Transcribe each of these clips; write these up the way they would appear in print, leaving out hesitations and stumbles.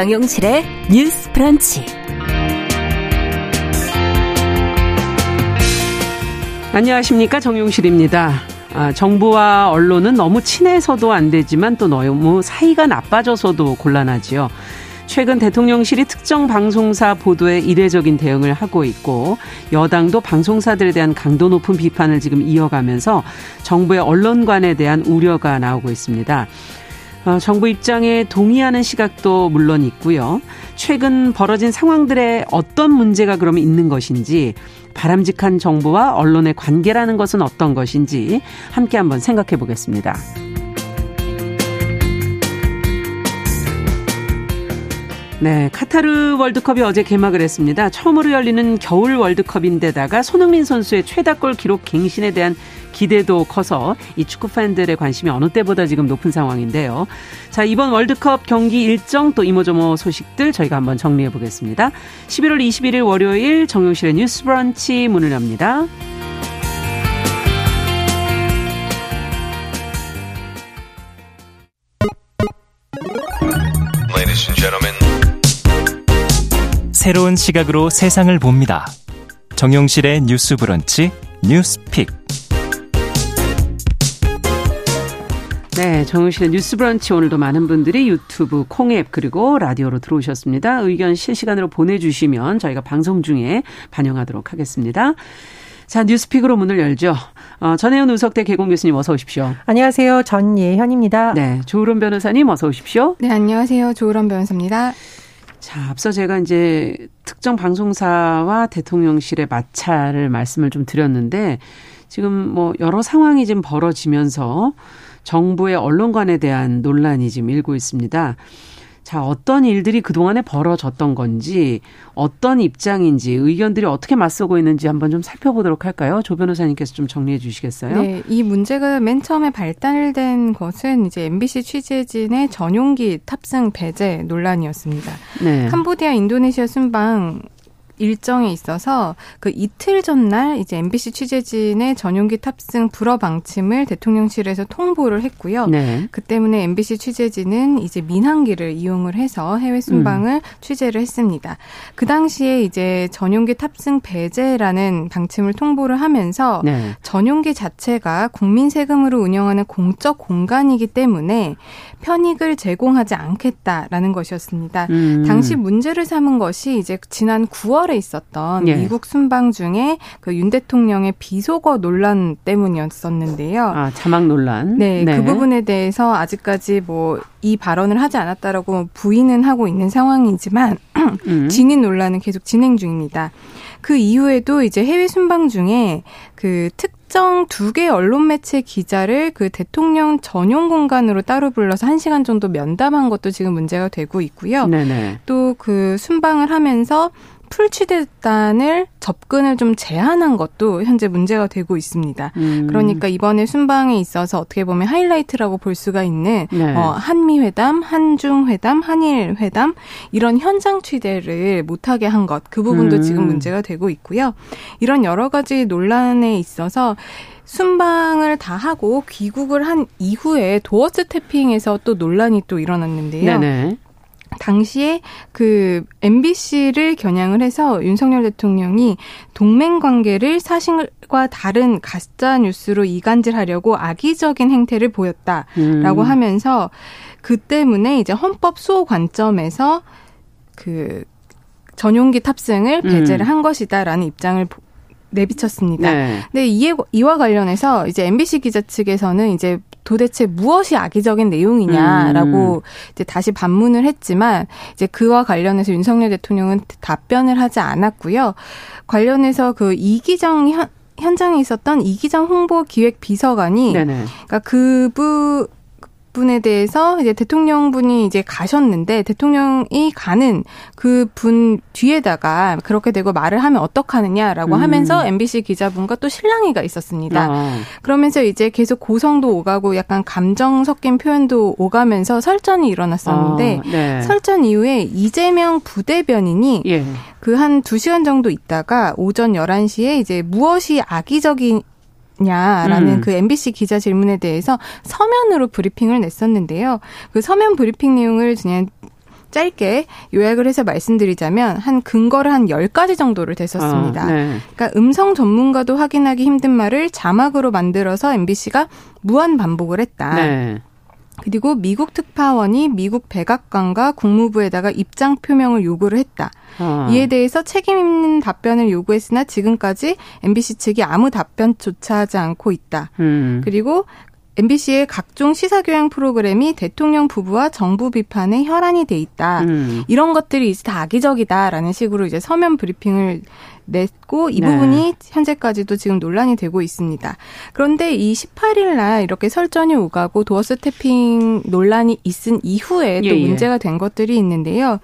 정용실의 뉴스 브런치. 안녕하십니까, 정용실입니다. 정부와 언론은 너무 친해서도 안 되지만 또 너무 사이가 나빠져서도 곤란하지요. 최근 대통령실이 특정 방송사 보도에 이례적인 대응을 하고 있고, 여당도 방송사들에 대한 강도 높은 비판을 지금 이어가면서 정부의 언론관에 대한 우려가 나오고 있습니다. 정부 입장에 동의하는 시각도 물론 있고요. 최근 벌어진 상황들에 어떤 문제가 그럼 있는 것인지, 바람직한 정부와 언론의 관계라는 것은 어떤 것인지 함께 한번 생각해 보겠습니다. 네, 카타르 월드컵이 어제 개막을 했습니다. 처음으로 열리는 겨울 월드컵인데다가 손흥민 선수의 최다골 기록 갱신에 대한 기대도 커서 이 축구 팬들의 관심이 어느 때보다 지금 높은 상황인데요. 자, 이번 월드컵 경기 일정 또 이모저모 소식들 저희가 한번 정리해 보겠습니다. 11월 21일 월요일 정용실의 뉴스 브런치 문을 엽니다. Ladies and gentlemen. 새로운 시각으로 세상을 봅니다. 정용실의 뉴스 브런치 뉴스픽. 네, 정용실의 뉴스 브런치, 오늘도 많은 분들이 유튜브, 콩앱 그리고 라디오로 들어오셨습니다. 의견 실시간으로 보내주시면 저희가 방송 중에 반영하도록 하겠습니다. 자, 뉴스픽으로 문을 열죠. 전혜연 우석대 개공 교수님 어서 오십시오. 안녕하세요. 전예현입니다. 네, 조으론 변호사님 어서 오십시오. 네, 안녕하세요. 조으론 변호사입니다. 자, 앞서 제가 이제 특정 방송사와 대통령실의 마찰을 말씀을 좀 드렸는데, 지금 뭐 여러 상황이 지금 벌어지면서 정부의 언론관에 대한 논란이 지금 일고 있습니다. 자, 어떤 일들이 그동안에 벌어졌던 건지, 어떤 입장인지, 의견들이 어떻게 맞서고 있는지 한번 좀 살펴보도록 할까요? 조 변호사님께서 좀 정리해 주시겠어요? 네, 이 문제가 맨 처음에 발단된 것은 이제 MBC 취재진의 전용기 탑승 배제 논란이었습니다. 네. 캄보디아 인도네시아 순방 일정에 있어서 그 이틀 전날 이제 MBC 취재진의 전용기 탑승 불허 방침을 대통령실에서 통보를 했고요. 네. 그 때문에 MBC 취재진은 이제 민항기를 이용을 해서 해외 순방을 취재를 했습니다. 그 당시에 이제 전용기 탑승 배제라는 방침을 통보를 하면서, 네, 전용기 자체가 국민 세금으로 운영하는 공적 공간이기 때문에 편익을 제공하지 않겠다라는 것이었습니다. 당시 문제를 삼은 것이 이제 지난 9월 있었던, 예, 미국 순방 중에 그 윤 대통령의 비속어 논란 때문이었었는데요. 아, 자막 논란. 네, 네. 그 부분에 대해서 아직까지 뭐 이 발언을 하지 않았다라고 부인은 하고 있는 상황이지만 진위 논란은 계속 진행 중입니다. 그 이후에도 이제 해외 순방 중에 그 특정 두 개 언론 매체 기자를 그 대통령 전용 공간으로 따로 불러서 1시간 정도 면담한 것도 지금 문제가 되고 있고요. 네네. 또 그 순방을 하면서 풀취재단을 접근을 좀 제한한 것도 현재 문제가 되고 있습니다. 그러니까 이번에 순방에 있어서 어떻게 보면 하이라이트라고 볼 수가 있는, 네, 한미회담, 한중회담, 한일회담 이런 현장 취재를 못하게 한 것, 그 부분도 지금 문제가 되고 있고요. 이런 여러 가지 논란에 있어서 순방을 다 하고 귀국을 한 이후에 도어스 태핑에서 또 논란이 또 일어났는데요. 네네. 당시에 그 MBC를 겨냥을 해서 윤석열 대통령이 동맹 관계를 사실과 다른 가짜 뉴스로 이간질하려고 악의적인 행태를 보였다라고 하면서, 그 때문에 이제 헌법 수호 관점에서 그 전용기 탑승을 배제를 한 것이다라는 입장을 내비쳤습니다. 네. 근데 이와 관련해서 이제 MBC 기자 측에서는 이제 도대체 무엇이 악의적인 내용이냐라고 이제 다시 반문을 했지만, 이제 그와 관련해서 윤석열 대통령은 답변을 하지 않았고요. 관련해서 그 이기정 현장에 있었던 이기정 홍보기획비서관이, 그러니까 그분 분에 대해서 이제 대통령분이 이제 가셨는데, 대통령이 가는 그 분 뒤에다가 그렇게 되고 말을 하면 어떡하느냐라고 하면서 MBC 기자분과 또 실랑이가 있었습니다. 그러면서 이제 계속 고성도 오가고 약간 감정 섞인 표현도 오가면서 설전이 일어났었는데, 네, 설전 이후에 이재명 부대변인이, 예, 그 한 2시간 정도 있다가 오전 11시에 이제 무엇이 악의적인 냐라는 그 MBC 기자 질문에 대해서 서면으로 브리핑을 냈었는데요. 그 서면 브리핑 내용을 그냥 짧게 요약을 해서 말씀드리자면 한 근거를 한 10가지 정도를 댔었습니다. 네. 그러니까 음성 전문가도 확인하기 힘든 말을 자막으로 만들어서 MBC가 무한 반복을 했다. 네. 그리고 미국 특파원이 미국 백악관과 국무부에다가 입장 표명을 요구를 했다. 이에 대해서 책임 있는 답변을 요구했으나 지금까지 MBC 측이 아무 답변조차 하지 않고 있다. 그리고 MBC의 각종 시사교양 프로그램이 대통령 부부와 정부 비판에 혈안이 돼 있다. 이런 것들이 이제 다 악의적이다라는 식으로 이제 서면 브리핑을 냈고 이 부분이 현재까지도 지금 논란이 되고 있습니다. 그런데 이 18일 날 이렇게 설전이 오가고 도어 스태핑 논란이 있은 이후에 또 문제가 된 것들이 있는데요.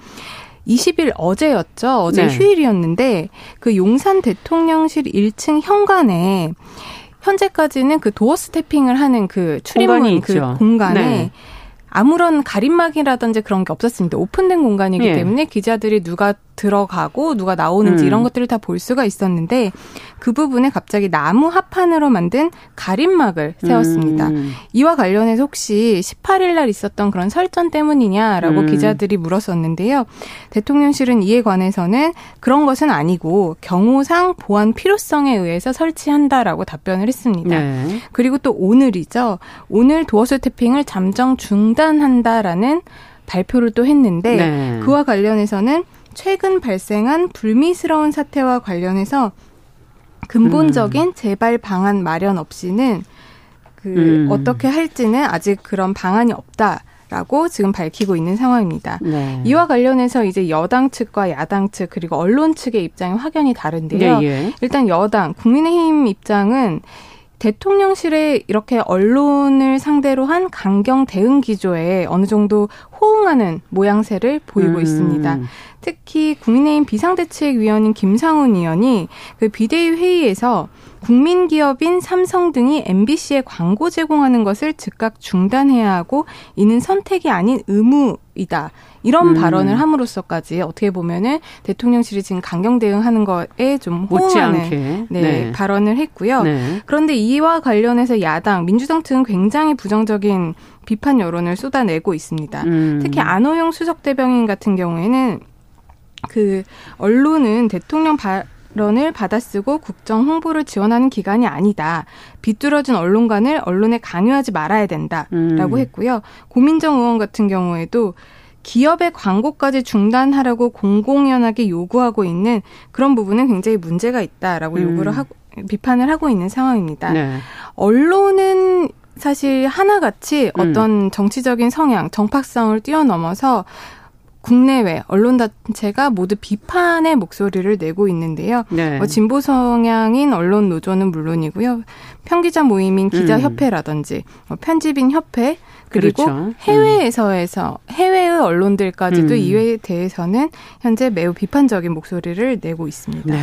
20일 어제였죠. 어제 휴일이었는데 그 용산 대통령실 1층 현관에 현재까지는 그 도어 스태핑을 하는 그 출입문 그 있죠. 공간에 아무런 가림막이라든지 그런 게 없었습니다. 오픈된 공간이기 때문에 기자들이 누가 들어가고 누가 나오는지 이런 것들을 다 볼 수가 있었는데 그 부분에 갑자기 나무 합판으로 만든 가림막을 세웠습니다. 이와 관련해서 혹시 18일 날 있었던 그런 설전 때문이냐라고 기자들이 물었었는데요. 대통령실은 이에 관해서는 그런 것은 아니고 경호상 보안 필요성에 의해서 설치한다라고 답변을 했습니다. 그리고 또 오늘이죠. 오늘 도어 스태핑을 잠정 중단한다라는 발표를 또 했는데 그와 관련해서는 최근 발생한 불미스러운 사태와 관련해서 근본적인 재발 방안 마련 없이는 그 어떻게 할지는 아직 그런 방안이 없다라고 지금 밝히고 있는 상황입니다. 이와 관련해서 이제 여당 측과 야당 측 그리고 언론 측의 입장이 확연히 다른데요. 일단 여당 국민의힘 입장은 대통령실에 이렇게 언론을 상대로 한 강경 대응 기조에 어느 정도 호응하는 모양새를 보이고 있습니다. 특히 국민의힘 비상대책위원인 김상훈 의원이 그 비대위 회의에서 국민기업인 삼성 등이 MBC에 광고 제공하는 것을 즉각 중단해야 하고 이는 선택이 아닌 의무이다. 이런 발언을 함으로써까지 어떻게 보면은 대통령실이 지금 강경 대응하는 거에 좀 호응하는 발언을 했고요. 그런데 이와 관련해서 야당, 민주당 측은 굉장히 부정적인 비판 여론을 쏟아내고 있습니다. 특히 안호영 수석대변인 같은 경우에는 그 언론은 대통령 발언을 받아쓰고 국정 홍보를 지원하는 기관이 아니다. 비뚤어진 언론관을 언론에 강요하지 말아야 된다라고 했고요. 고민정 의원 같은 경우에도 기업의 광고까지 중단하라고 공공연하게 요구하고 있는 그런 부분은 굉장히 문제가 있다라고 비판을 하고 있는 상황입니다. 언론은 사실 하나같이 어떤 정치적인 성향, 정파성을 뛰어넘어서 국내외 언론 단체가 모두 비판의 목소리를 내고 있는데요. 뭐 진보 성향인 언론 노조는 물론이고요. 편기자 모임인 기자협회라든지 편집인협회 그리고 해외에서 해외의 언론들까지도 이에 대해서는 현재 매우 비판적인 목소리를 내고 있습니다.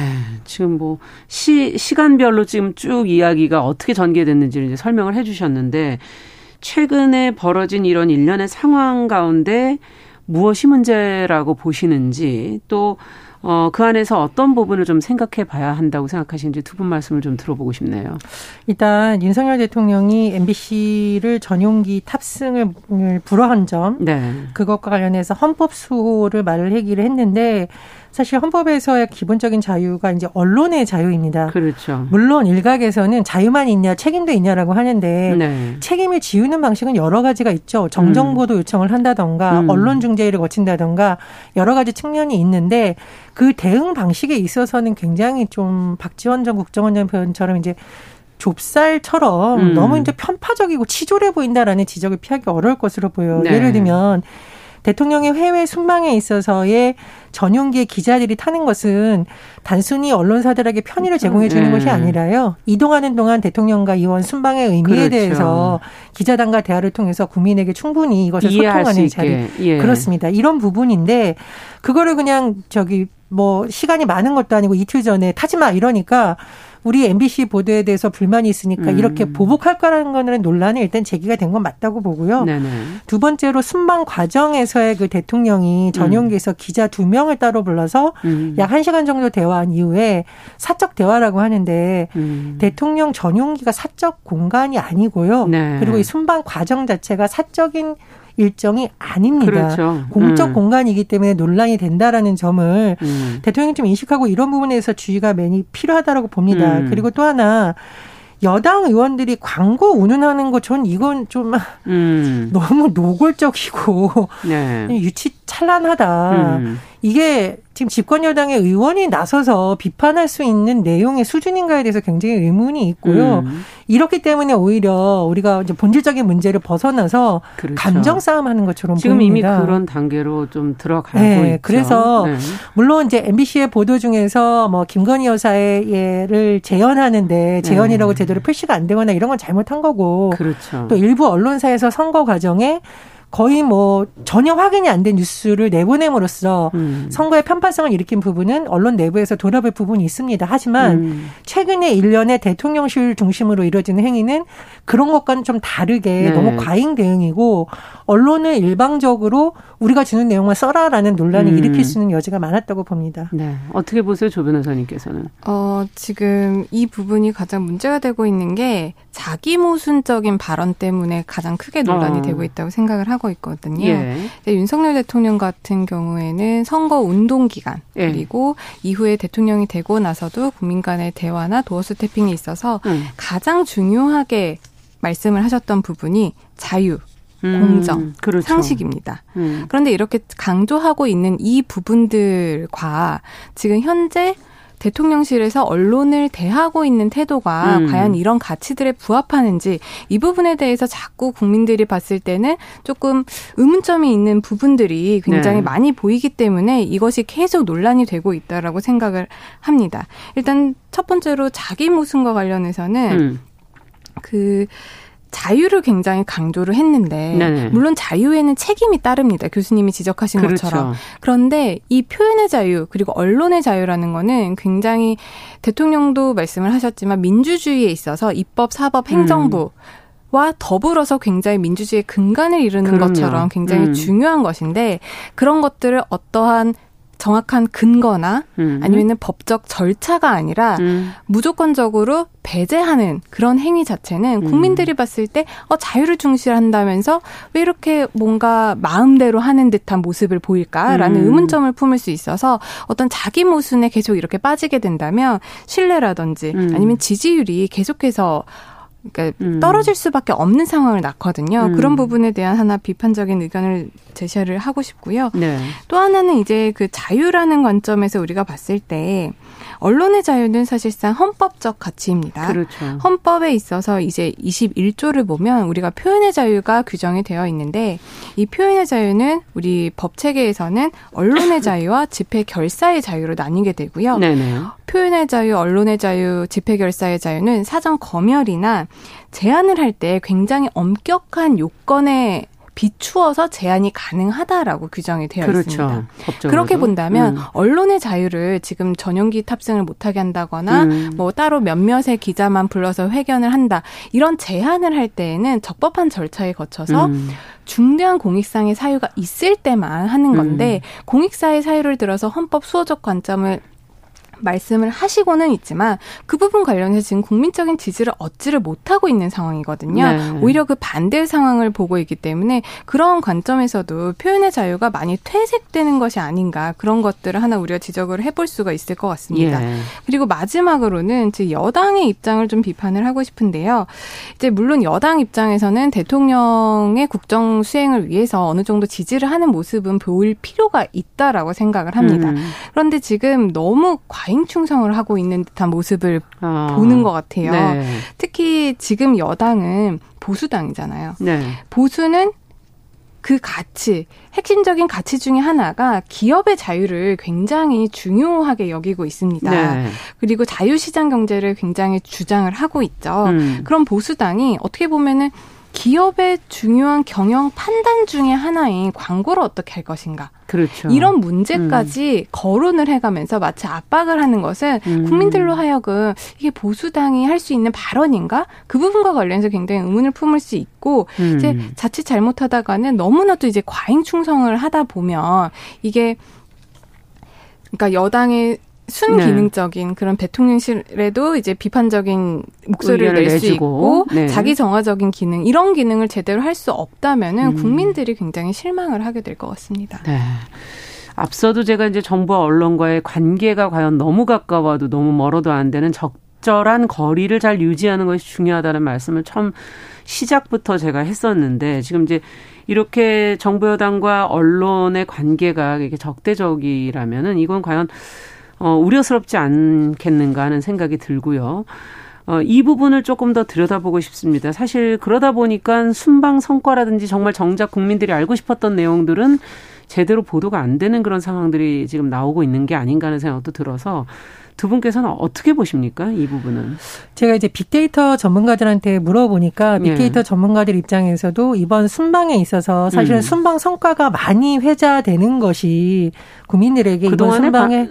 지금 뭐 시간별로 지금 쭉 이야기가 어떻게 전개됐는지를 이제 설명을 해 주셨는데 최근에 벌어진 이런 일련의 상황 가운데 무엇이 문제라고 보시는지 또 그 안에서 어떤 부분을 좀 생각해 봐야 한다고 생각하시는지 두 분 말씀을 좀 들어보고 싶네요. 일단 윤석열 대통령이 MBC를 전용기 탑승을 불허한 점 그것과 관련해서 헌법 수호를 말을 얘기를 했는데 사실 헌법에서의 기본적인 자유가 이제 언론의 자유입니다. 물론 일각에서는 자유만 있냐 책임도 있냐라고 하는데 책임을 지우는 방식은 여러 가지가 있죠. 정정보도 요청을 한다던가 언론 중재를 거친다던가 여러 가지 측면이 있는데 그 대응 방식에 있어서는 굉장히 좀 박지원 전 국정원장 표현처럼 이제 좁쌀처럼 너무 이제 편파적이고 치졸해 보인다라는 지적을 피하기 어려울 것으로 보여요. 예를 들면 대통령의 해외 순방에 있어서의 전용기에 기자들이 타는 것은 단순히 언론사들에게 편의를 제공해 주는 것이 아니라요. 이동하는 동안 대통령과 의원 순방의 의미에 대해서 기자단과 대화를 통해서 국민에게 충분히 이것을 소통하는 자리. 그렇습니다. 이런 부분인데 그거를 그냥 뭐 시간이 많은 것도 아니고 이틀 전에 타지 마 이러니까 우리 MBC 보도에 대해서 불만이 있으니까 이렇게 보복할까라는 거는 논란이 일단 제기가 된 건 맞다고 보고요. 두 번째로 순방 과정에서의 그 대통령이 전용기에서 기자 2명을 따로 불러서 약 1시간 정도 대화한 이후에 사적 대화라고 하는데 대통령 전용기가 사적 공간이 아니고요. 그리고 이 순방 과정 자체가 사적인 일정이 아닙니다. 그렇죠. 공적 공간이기 때문에 논란이 된다라는 점을 대통령이 좀 인식하고 이런 부분에서 주의가 많이 필요하다라고 봅니다. 그리고 또 하나 여당 의원들이 광고 운운하는 거 전 이건 좀 너무 노골적이고 네. 유치찬란하다. 이게 지금 집권 여당의 의원이 나서서 비판할 수 있는 내용의 수준인가에 대해서 굉장히 의문이 있고요. 이렇기 때문에 오히려 우리가 이제 본질적인 문제를 벗어나서 그렇죠. 감정 싸움하는 것처럼 지금 보입니다. 지금 이미 그런 단계로 좀 들어가고 네, 있죠. 그래서 네. 물론 이제 MBC의 보도 중에서 뭐 김건희 여사의 예를 재연하는데 재연이라고 제대로 표시가 안 되거나 이런 건 잘못한 거고 그렇죠. 또 일부 언론사에서 선거 과정에 거의 뭐 전혀 확인이 안 된 뉴스를 내보냄으로써 선거의 편파성을 일으킨 부분은 언론 내부에서 돌아볼 부분이 있습니다. 하지만 최근에 일련의 대통령실 중심으로 이루어지는 행위는 그런 것과는 좀 다르게 네. 너무 과잉 대응이고 언론을 일방적으로 우리가 주는 내용만 써라라는 논란을 일으킬 수 있는 여지가 많았다고 봅니다. 네, 어떻게 보세요, 조 변호사님께서는? 지금 이 부분이 가장 문제가 되고 있는 게 자기 모순적인 발언 때문에 가장 크게 논란이 되고 있다고 생각을 하고 있거든요. 예. 윤석열 대통령 같은 경우에는 선거 운동 기간 예. 그리고 이후에 대통령이 되고 나서도 국민 간의 대화나 도어스 태핑에 있어서 가장 중요하게 말씀을 하셨던 부분이 자유. 공정, 그렇죠. 상식입니다. 그런데 이렇게 강조하고 있는 이 부분들과 지금 현재 대통령실에서 언론을 대하고 있는 태도가 과연 이런 가치들에 부합하는지 이 부분에 대해서 자꾸 국민들이 봤을 때는 조금 의문점이 있는 부분들이 굉장히 네. 많이 보이기 때문에 이것이 계속 논란이 되고 있다라고 생각을 합니다. 일단 첫 번째로 자기 모순과 관련해서는 자유를 굉장히 강조를 했는데 네네. 물론 자유에는 책임이 따릅니다. 교수님이 지적하신 그렇죠. 것처럼. 그런데 이 표현의 자유 그리고 언론의 자유라는 거는 굉장히 대통령도 말씀을 하셨지만 민주주의에 있어서 입법, 사법, 행정부 와 더불어서 굉장히 민주주의의 근간을 이루는 그럼요. 것처럼 굉장히 중요한 것인데 그런 것들을 어떠한 정확한 근거나 아니면 법적 절차가 아니라 무조건적으로 배제하는 그런 행위 자체는 국민들이 봤을 때 자유를 중시한다면서 왜 이렇게 뭔가 마음대로 하는 듯한 모습을 보일까라는 의문점을 품을 수 있어서 어떤 자기 모순에 계속 이렇게 빠지게 된다면 신뢰라든지 아니면 지지율이 계속해서 그러니까 떨어질 수밖에 없는 상황을 낳거든요. 그런 부분에 대한 하나 비판적인 의견을 제시를 하고 싶고요. 네. 또 하나는 이제 그 자유라는 관점에서 우리가 봤을 때 언론의 자유는 사실상 헌법적 가치입니다. 그렇죠. 헌법에 있어서 이제 21조를 보면 우리가 표현의 자유가 규정이 되어 있는데 이 표현의 자유는 우리 법체계에서는 언론의 자유와 집회 결사의 자유로 나뉘게 되고요. 네네. 표현의 자유, 언론의 자유, 집회 결사의 자유는 사전 검열이나 제안을 할 때 굉장히 엄격한 요건에 비추어서 제한이 가능하다라고 규정이 되어 그렇죠. 있습니다. 법적으로도. 그렇게 본다면 언론의 자유를 지금 전용기 탑승을 못하게 한다거나 뭐 따로 몇몇의 기자만 불러서 회견을 한다. 이런 제한을 할 때에는 적법한 절차에 거쳐서 중대한 공익상의 사유가 있을 때만 하는 건데 공익사의 사유를 들어서 헌법 수호적 관점을 말씀을 하시고는 있지만 그 부분 관련해서 지금 국민적인 지지를 얻지를 못하고 있는 상황이거든요. 네네. 오히려 그 반대의 상황을 보고 있기 때문에 그런 관점에서도 표현의 자유가 많이 퇴색되는 것이 아닌가 그런 것들을 하나 우리가 지적을 해볼 수가 있을 것 같습니다. 예. 그리고 마지막으로는 여당의 입장을 좀 비판을 하고 싶은데요. 이제 물론 여당 입장에서는 대통령의 국정 수행을 위해서 어느 정도 지지를 하는 모습은 보일 필요가 있다라고 생각을 합니다. 그런데 지금 너무 과잉 충성을 하고 있는 듯한 모습을 보는 것 같아요. 네. 특히 지금 여당은 보수당이잖아요. 네. 보수는 그 가치, 핵심적인 가치 중에 하나가 기업의 자유를 굉장히 중요하게 여기고 있습니다. 네. 그리고 자유시장 경제를 굉장히 주장을 하고 있죠. 그럼 보수당이 어떻게 보면은 기업의 중요한 경영 판단 중에 하나인 광고를 어떻게 할 것인가. 그렇죠. 이런 문제까지 거론을 해가면서 마치 압박을 하는 것은 국민들로 하여금 이게 보수당이 할 수 있는 발언인가? 그 부분과 관련해서 굉장히 의문을 품을 수 있고 이제 자칫 잘못하다가는 너무나도 이제 과잉 충성을 하다 보면 이게 그러니까 여당의 순기능적인 그런 대통령실에도 이제 비판적인 목소리를 낼 수 있고 자기 정화적인 기능, 이런 기능을 제대로 할 수 없다면은 국민들이 굉장히 실망을 하게 될 것 같습니다. 네. 앞서도 제가 이제 정부와 언론과의 관계가 과연 너무 가까워도 너무 멀어도 안 되는 적절한 거리를 잘 유지하는 것이 중요하다는 말씀을 처음 시작부터 제가 했었는데, 지금 이제 이렇게 정부 여당과 언론의 관계가 이렇게 적대적이라면은 이건 과연 우려스럽지 않겠는가 하는 생각이 들고요. 이 부분을 조금 더 들여다보고 싶습니다. 사실 그러다 보니까 순방 성과라든지 정말 정작 국민들이 알고 싶었던 내용들은 제대로 보도가 안 되는 그런 상황들이 지금 나오고 있는 게 아닌가 하는 생각도 들어서, 두 분께서는 어떻게 보십니까? 이 부분은. 제가 이제 빅데이터 전문가들한테 물어보니까 빅데이터 전문가들 입장에서도 이번 순방에 있어서 사실은 순방 성과가 많이 회자되는 것이 국민들에게 이번 순방의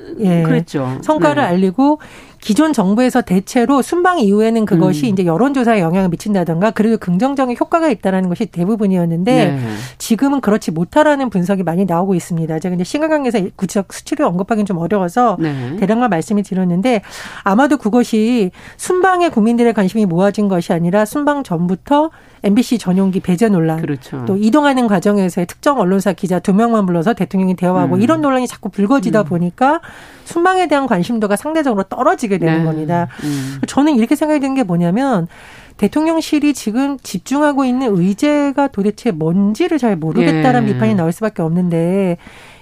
성과를 알리고, 기존 정부에서 대체로 순방 이후에는 그것이 이제 여론조사에 영향을 미친다든가 그래도 긍정적인 효과가 있다는 것이 대부분이었는데 지금은 그렇지 못하라는 분석이 많이 나오고 있습니다. 제가 이제 싱가강에서 구체적 수치를 언급하기는 좀 어려워서 대략만 말씀을 드렸는데, 아마도 그것이 순방에 국민들의 관심이 모아진 것이 아니라 순방 전부터 MBC 전용기 배제 논란, 또 이동하는 과정에서의 특정 언론사 기자 2명만 불러서 대통령이 대화하고 이런 논란이 자꾸 불거지다 보니까 순방에 대한 관심도가 상대적으로 떨어지게 되는 겁니다. 저는 이렇게 생각이 드는 게 뭐냐면, 대통령실이 지금 집중하고 있는 의제가 도대체 뭔지를 잘 모르겠다라는 비판이 나올 수밖에 없는데,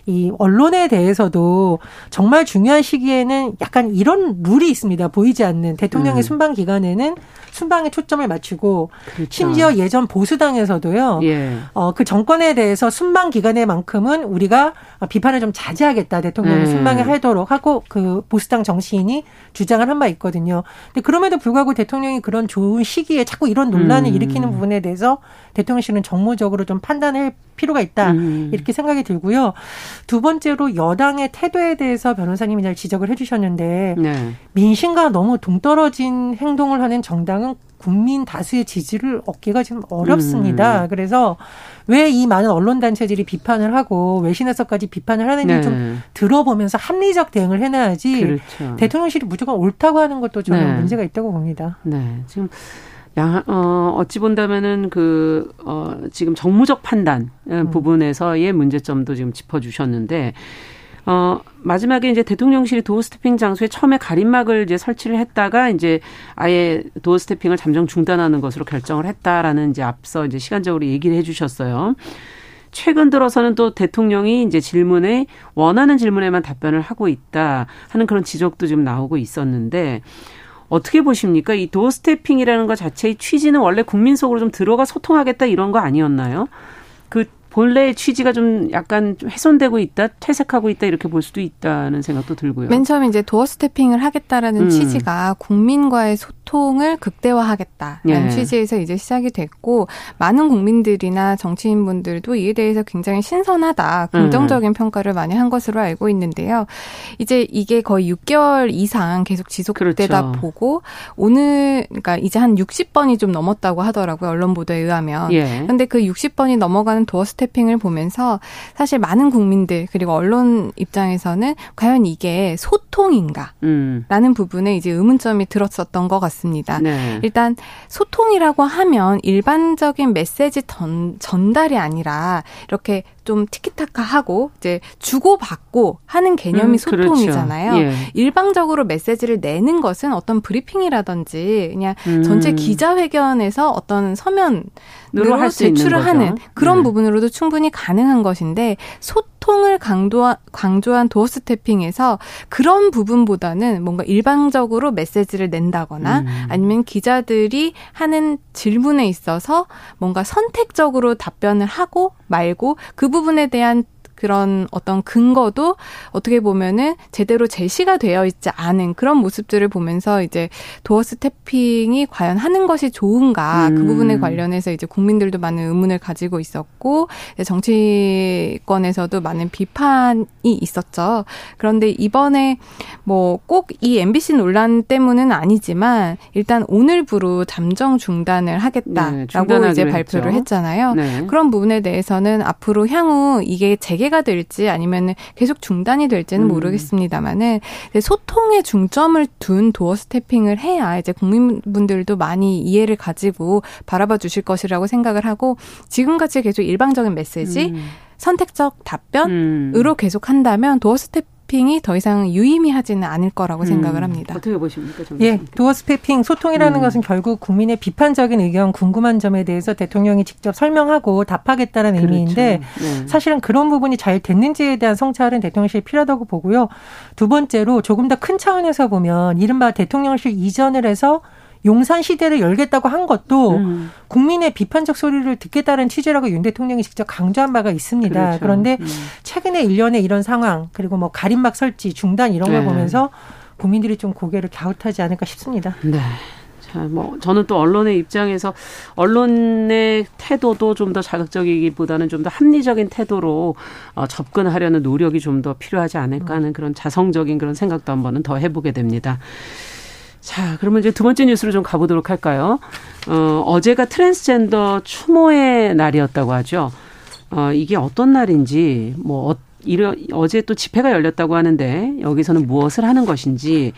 이 언론에 대해서도 정말 중요한 시기에는 약간 이런 룰이 있습니다. 보이지 않는 대통령의 순방 기간에는 순방에 초점을 맞추고, 심지어 예전 보수당에서도요. 그 정권에 대해서 순방 기간에만큼은 우리가 비판을 좀 자제하겠다. 대통령을 순방에 하도록 하고 그 보수당 정치인이 주장을 한 바 있거든요. 근데 그럼에도 불구하고 대통령이 그런 좋은 시기에 자꾸 이런 논란을 일으키는 부분에 대해서 대통령실은 정무적으로 좀 판단할 필요가 있다. 이렇게 생각이 들고요. 두 번째로 여당의 태도에 대해서 변호사님이 잘 지적을 해 주셨는데 민심과 너무 동떨어진 행동을 하는 정당은 국민 다수의 지지를 얻기가 지금 어렵습니다. 그래서 왜 이 많은 언론단체들이 비판을 하고 외신에서까지 비판을 하는지 좀 들어보면서 합리적 대응을 해놔야지 대통령실이 무조건 옳다고 하는 것도 저는 문제가 있다고 봅니다. 네. 지금 어찌 본다면은 지금 정무적 판단 부분에서의 문제점도 지금 짚어주셨는데, 마지막에 이제 대통령실이 도어 스태핑 장소에 처음에 가림막을 이제 설치를 했다가 이제 아예 도어 스태핑을 잠정 중단하는 것으로 결정을 했다라는, 이제 앞서 이제 시간적으로 얘기를 해주셨어요. 최근 들어서는 또 대통령이 이제 질문에, 원하는 질문에만 답변을 하고 있다 하는 그런 지적도 지금 나오고 있었는데, 어떻게 보십니까? 이 도어 스태핑이라는 것 자체의 취지는 원래 국민 속으로 좀 들어가 소통하겠다 이런 거 아니었나요? 그 본래의 취지가 좀 약간 훼손되고 있다, 퇴색하고 있다, 이렇게 볼 수도 있다는 생각도 들고요. 맨 처음에 이제 도어 스태핑을 하겠다라는 취지가 국민과의 소통을 극대화하겠다라는 취지에서 이제 시작이 됐고, 많은 국민들이나 정치인분들도 이에 대해서 굉장히 신선하다, 긍정적인 평가를 많이 한 것으로 알고 있는데요. 이제 이게 거의 6개월 이상 계속 지속되다 보고 오늘, 그러니까 이제 한 60번이 좀 넘었다고 하더라고요. 언론 보도에 의하면. 그런데 그 60번이 넘어가는 도어 스태핑을 보면서 사실 많은 국민들 그리고 언론 입장에서는 과연 이게 소통인가 라는 부분에 이제 의문점이 들었었던 것 같습니다. 일단 소통이라고 하면 일반적인 메시지 전달이 아니라 이렇게 좀 티키타카하고 이제 주고받고 하는 개념이 소통이잖아요. 일방적으로 메시지를 내는 것은 어떤 브리핑이라든지 그냥 전체 기자회견에서 어떤 서면으로 할 수 제출을 하는 그런 부분으로도 충분히 가능한 것인데, 소통을 강조한 도어 스태핑에서 그런 부분보다는 뭔가 일방적으로 메시지를 낸다거나 아니면 기자들이 하는 질문에 있어서 뭔가 선택적으로 답변을 하고 말고, 그 부분에 대한 그런 어떤 근거도 어떻게 보면은 제대로 제시가 되어 있지 않은 그런 모습들을 보면서 이제 도어 스태핑이 과연 하는 것이 좋은가, 그 부분에 관련해서 이제 국민들도 많은 의문을 가지고 있었고 정치권에서도 많은 비판이 있었죠. 그런데 이번에 뭐 꼭 이 MBC 논란 때문은 아니지만 일단 오늘부로 잠정 중단을 하겠다라고 이제 발표를 했잖아요. 그런 부분에 대해서는 앞으로 향후 이게 재개 해가 될지 아니면 계속 중단이 될지는 모르겠습니다만은 소통에 중점을 둔 도어 스태핑을 해야 이제 국민분들도 많이 이해를 가지고 바라봐 주실 것이라고 생각을 하고 지금같이 계속 일방적인 메시지, 선택적 답변으로 계속 한다면 도어 스태핑 이 더 이상 유의미하지는 않을 거라고 생각을 합니다. 어떻게 보십니까? 예, 도어 스태핑 소통이라는 것은 결국 국민의 비판적인 의견, 궁금한 점에 대해서 대통령이 직접 설명하고 답하겠다는 그렇죠. 의미인데 네. 사실은 그런 부분이 잘 됐는지에 대한 성찰은 대통령실이 필요하다고 보고요. 두 번째로 조금 더 큰 차원에서 보면 이른바 대통령실 이전을 해서 용산 시대를 열겠다고 한 것도 국민의 비판적 소리를 듣겠다는 취지라고 윤 대통령이 직접 강조한 바가 있습니다. 그렇죠. 그런데 최근에 일련의 이런 상황 그리고 뭐 가림막 설치 중단 이런 걸 보면서 국민들이 좀 고개를 갸웃하지 않을까 싶습니다. 네. 자, 뭐 저는 또 언론의 입장에서 언론의 태도도 좀 더 자극적이기보다는 좀 더 합리적인 태도로 접근하려는 노력이 좀 더 필요하지 않을까 하는 그런 자성적인 그런 생각도 한 번은 더 해보게 됩니다. 자, 그러면 이제 두 번째 뉴스로 좀 가보도록 할까요? 어제가 트랜스젠더 추모의 날이었다고 하죠. 이게 어떤 날인지, 뭐, 어제 또 집회가 열렸다고 하는데, 여기서는 무엇을 하는 것인지,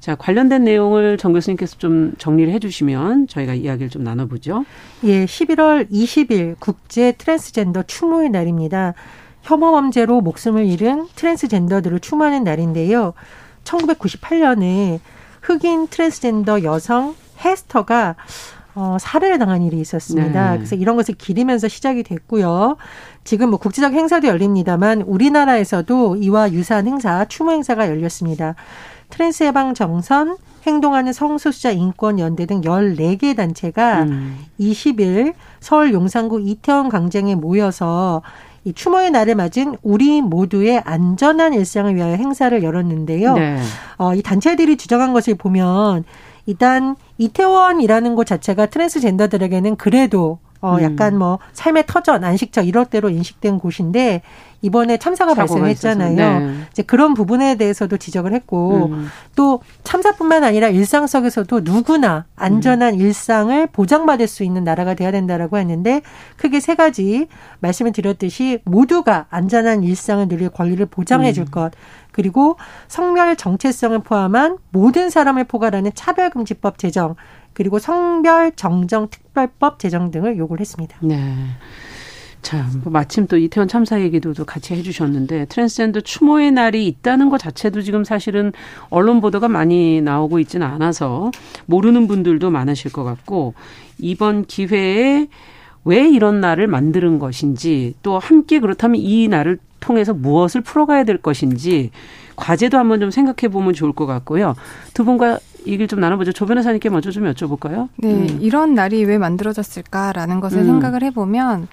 자, 관련된 내용을 정 교수님께서 좀 정리를 해 주시면 저희가 이야기를 좀 나눠보죠. 예, 11월 20일 국제 트랜스젠더 추모의 날입니다. 혐오범죄로 목숨을 잃은 트랜스젠더들을 추모하는 날인데요. 1998년에 흑인 트랜스젠더 여성 해스터가 살해를 당한 일이 있었습니다. 네. 그래서 이런 것을 기리면서 시작이 됐고요. 지금 뭐 국제적 행사도 열립니다만 우리나라에서도 이와 유사한 행사, 추모 행사가 열렸습니다. 트랜스 해방 정선, 행동하는 성소수자 인권연대 등 14개 단체가 20일 서울 용산구 이태원 광장에 모여서 이 추모의 날을 맞은 우리 모두의 안전한 일상을 위하여 행사를 열었는데요. 네. 이 단체들이 주장한 것을 보면 일단 이태원이라는 곳 자체가 트랜스젠더들에게는 그래도 약간 뭐 삶의 터전, 안식처 이럴 대로 인식된 곳인데 이번에 참사가 발생했잖아요. 네. 이제 그런 부분에 대해서도 지적을 했고 또 참사뿐만 아니라 일상 속에서도 누구나 안전한 일상을 보장받을 수 있는 나라가 돼야 된다라고 했는데 크게 세 가지 말씀을 드렸듯이 모두가 안전한 일상을 누릴 권리를 보장해 줄 것. 그리고 성별 정체성을 포함한 모든 사람을 포괄하는 차별금지법 제정. 그리고 성별정정특별법 제정 등을 요구를 했습니다. 네. 자, 마침 또 이태원 참사 얘기도 같이 해주셨는데 트랜스젠더 추모의 날이 있다는 것 자체도 지금 사실은 언론 보도가 많이 나오고 있지는 않아서 모르는 분들도 많으실 것 같고 이번 기회에 왜 이런 날을 만드는 것인지 또 함께 그렇다면 이 날을 통해서 무엇을 풀어가야 될 것인지 과제도 한번 좀 생각해 보면 좋을 것 같고요. 두 분과 얘기를 좀 나눠보죠. 조 변호사님께 먼저 좀 여쭤볼까요? 네. 이런 날이 왜 만들어졌을까라는 것을 생각을 해보면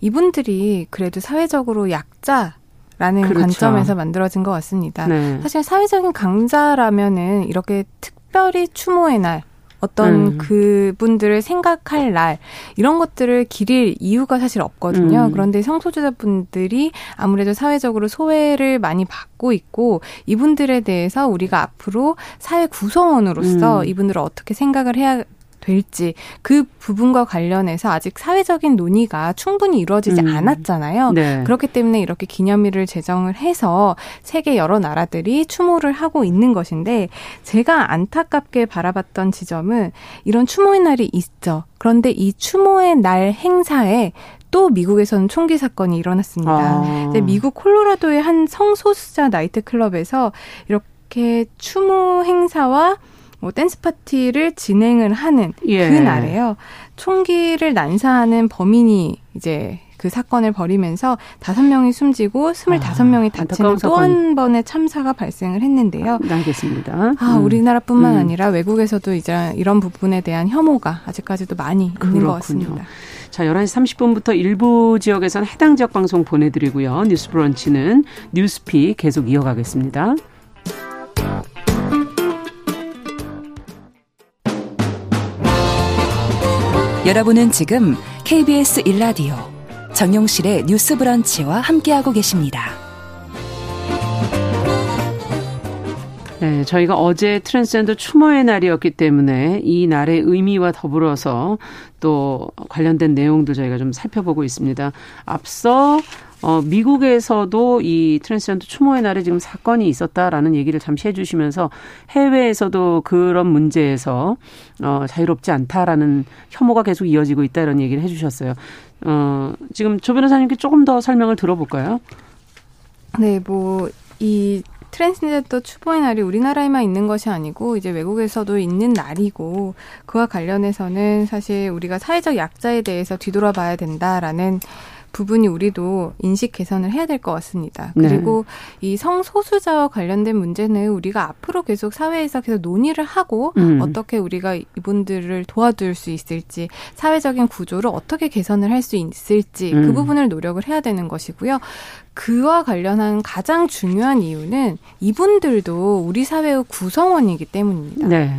이분들이 그래도 사회적으로 약자 라는 그렇죠. 관점에서 만들어진 것 같습니다. 네. 사실 사회적인 강자라면은 이렇게 특별히 추모의 날 어떤 그분들을 생각할 날 이런 것들을 기릴 이유가 사실 없거든요. 그런데 성소수자분들이 아무래도 사회적으로 소외를 많이 받고 있고 이분들에 대해서 우리가 앞으로 사회 구성원으로서 이분들을 어떻게 생각을 해야 될지 그 부분과 관련해서 아직 사회적인 논의가 충분히 이루어지지 않았잖아요. 네. 그렇기 때문에 이렇게 기념일을 제정을 해서 세계 여러 나라들이 추모를 하고 있는 것인데 제가 안타깝게 바라봤던 지점은 이런 추모의 날이 있죠. 그런데 이 추모의 날 행사에 또 미국에서는 총기 사건이 일어났습니다. 미국 콜로라도의 한 성소수자 나이트클럽에서 이렇게 추모 행사와 뭐 댄스 파티를 진행을 하는 그 날에요. 총기를 난사하는 범인이 이제 그 사건을 벌이면서 5명이 숨지고 25명이 다치는 또 한 번의 참사가 발생을 했는데요. 알겠습니다. 우리나라뿐만 아니라 외국에서도 이제 이런 부분에 대한 혐오가 아직까지도 많이 있는 것 같습니다. 자, 11시 30분부터 일부 지역에서는 해당 지역 방송 보내드리고요. 뉴스 브런치는 뉴스피 계속 이어가겠습니다. 여러분은 지금 KBS 1라디오 정용실의 뉴스 브런치와 함께하고 계십니다. 네, 저희가 어제 트랜스젠더 추모의 날이었기 때문에 이 날의 의미와 더불어서 또 관련된 내용도 저희가 좀 살펴보고 있습니다. 앞서 미국에서도 이 트랜스젠더 추모의 날에 지금 사건이 있었다라는 얘기를 잠시 해주시면서 해외에서도 그런 문제에서 자유롭지 않다라는 혐오가 계속 이어지고 있다 이런 얘기를 해주셨어요. 지금 조 변호사님께 조금 더 설명을 들어볼까요? 네, 이 트랜스젠더 추모의 날이 우리나라에만 있는 것이 아니고 이제 외국에서도 있는 날이고 그와 관련해서는 사실 우리가 사회적 약자에 대해서 뒤돌아봐야 된다라는 부분이 우리도 인식 개선을 해야 될 것 같습니다. 그리고 이 성소수자와 관련된 문제는 우리가 앞으로 계속 사회에서 계속 논의를 하고 어떻게 우리가 이분들을 도와줄 수 있을지 사회적인 구조를 어떻게 개선을 할 수 있을지 그 부분을 노력을 해야 되는 것이고요. 그와 관련한 가장 중요한 이유는 이분들도 우리 사회의 구성원이기 때문입니다. 네.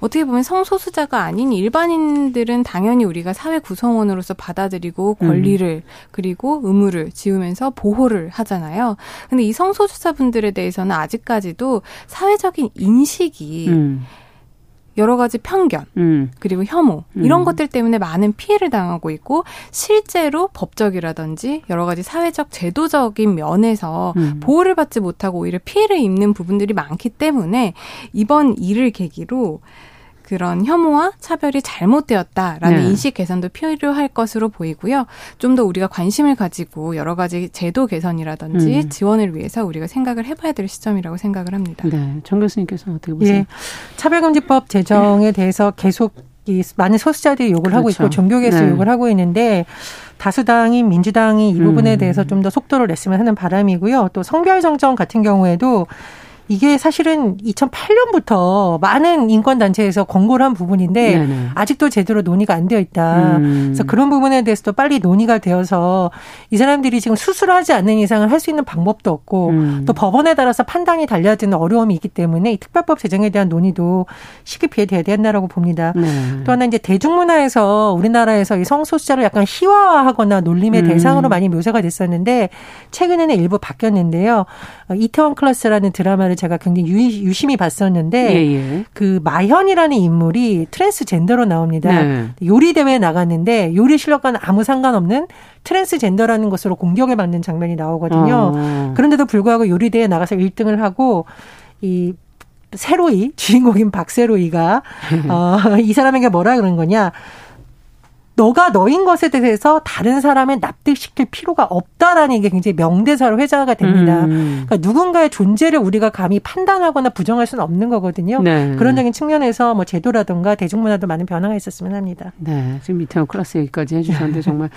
어떻게 보면 성소수자가 아닌 일반인들은 당연히 우리가 사회 구성원으로서 받아들이고 권리를 그리고 의무를 지우면서 보호를 하잖아요. 근데 이 성소수자분들에 대해서는 아직까지도 사회적인 인식이 여러 가지 편견 그리고 혐오 이런 것들 때문에 많은 피해를 당하고 있고 실제로 법적이라든지 여러 가지 사회적 제도적인 면에서 보호를 받지 못하고 오히려 피해를 입는 부분들이 많기 때문에 이번 일을 계기로 그런 혐오와 차별이 잘못되었다라는 인식 개선도 필요할 것으로 보이고요. 좀 더 우리가 관심을 가지고 여러 가지 제도 개선이라든지 지원을 위해서 우리가 생각을 해봐야 될 시점이라고 생각을 합니다. 네, 정 교수님께서는 어떻게 보세요? 예, 차별금지법 제정에 대해서 계속 많은 소수자들이 욕을 하고 있고 종교계에서 욕을 하고 있는데 다수당인 민주당이 이 부분에 대해서 좀 더 속도를 냈으면 하는 바람이고요. 또 성별정정 같은 경우에도 이게 사실은 2008년부터 많은 인권단체에서 권고를 한 부분인데 아직도 제대로 논의가 안 되어 있다. 그래서 그런 부분에 대해서도 빨리 논의가 되어서 이 사람들이 지금 수술하지 않는 이상을 할 수 있는 방법도 없고 또 법원에 따라서 판단이 달라지는 어려움이 있기 때문에 이 특별법 제정에 대한 논의도 시급히 돼야 된다라고 봅니다. 또 하나 이제 대중문화에서 우리나라에서 이 성소수자를 약간 희화화하거나 놀림의 대상으로 많이 묘사가 됐었는데 최근에는 일부 바뀌었는데요. 이태원 클라스라는 드라마를 제가 굉장히 유심히 봤었는데 그 마현이라는 인물이 트랜스젠더로 나옵니다. 요리 대회에 나갔는데 요리 실력과는 아무 상관없는 트랜스젠더라는 것으로 공격을 받는 장면이 나오거든요. 그런데도 불구하고 요리 대회에 나가서 1등을 하고 이 세로이 주인공인 박세로이가 이 사람에게 뭐라 그런 거냐. 너가 너인 것에 대해서 다른 사람을 납득시킬 필요가 없다라는 게 굉장히 명대사로 회자가 됩니다. 그러니까 누군가의 존재를 우리가 감히 판단하거나 부정할 수는 없는 거거든요. 그런적인 측면에서 뭐 제도라든가 대중문화도 많은 변화가 있었으면 합니다. 네, 지금 이태원 클라스 얘기까지 해주셨는데 정말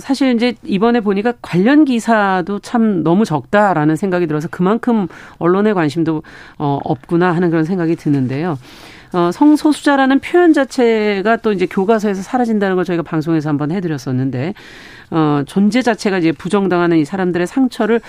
사실 이제 이번에 보니까 관련 기사도 참 너무 적다라는 생각이 들어서 그만큼 언론의 관심도 없구나 하는 그런 생각이 드는데요. 성소수자라는 표현 자체가 또 이제 교과서에서 사라진다는 걸 저희가 방송에서 한번 해드렸었는데, 존재 자체가 이제 부정당하는 이 사람들의 상처를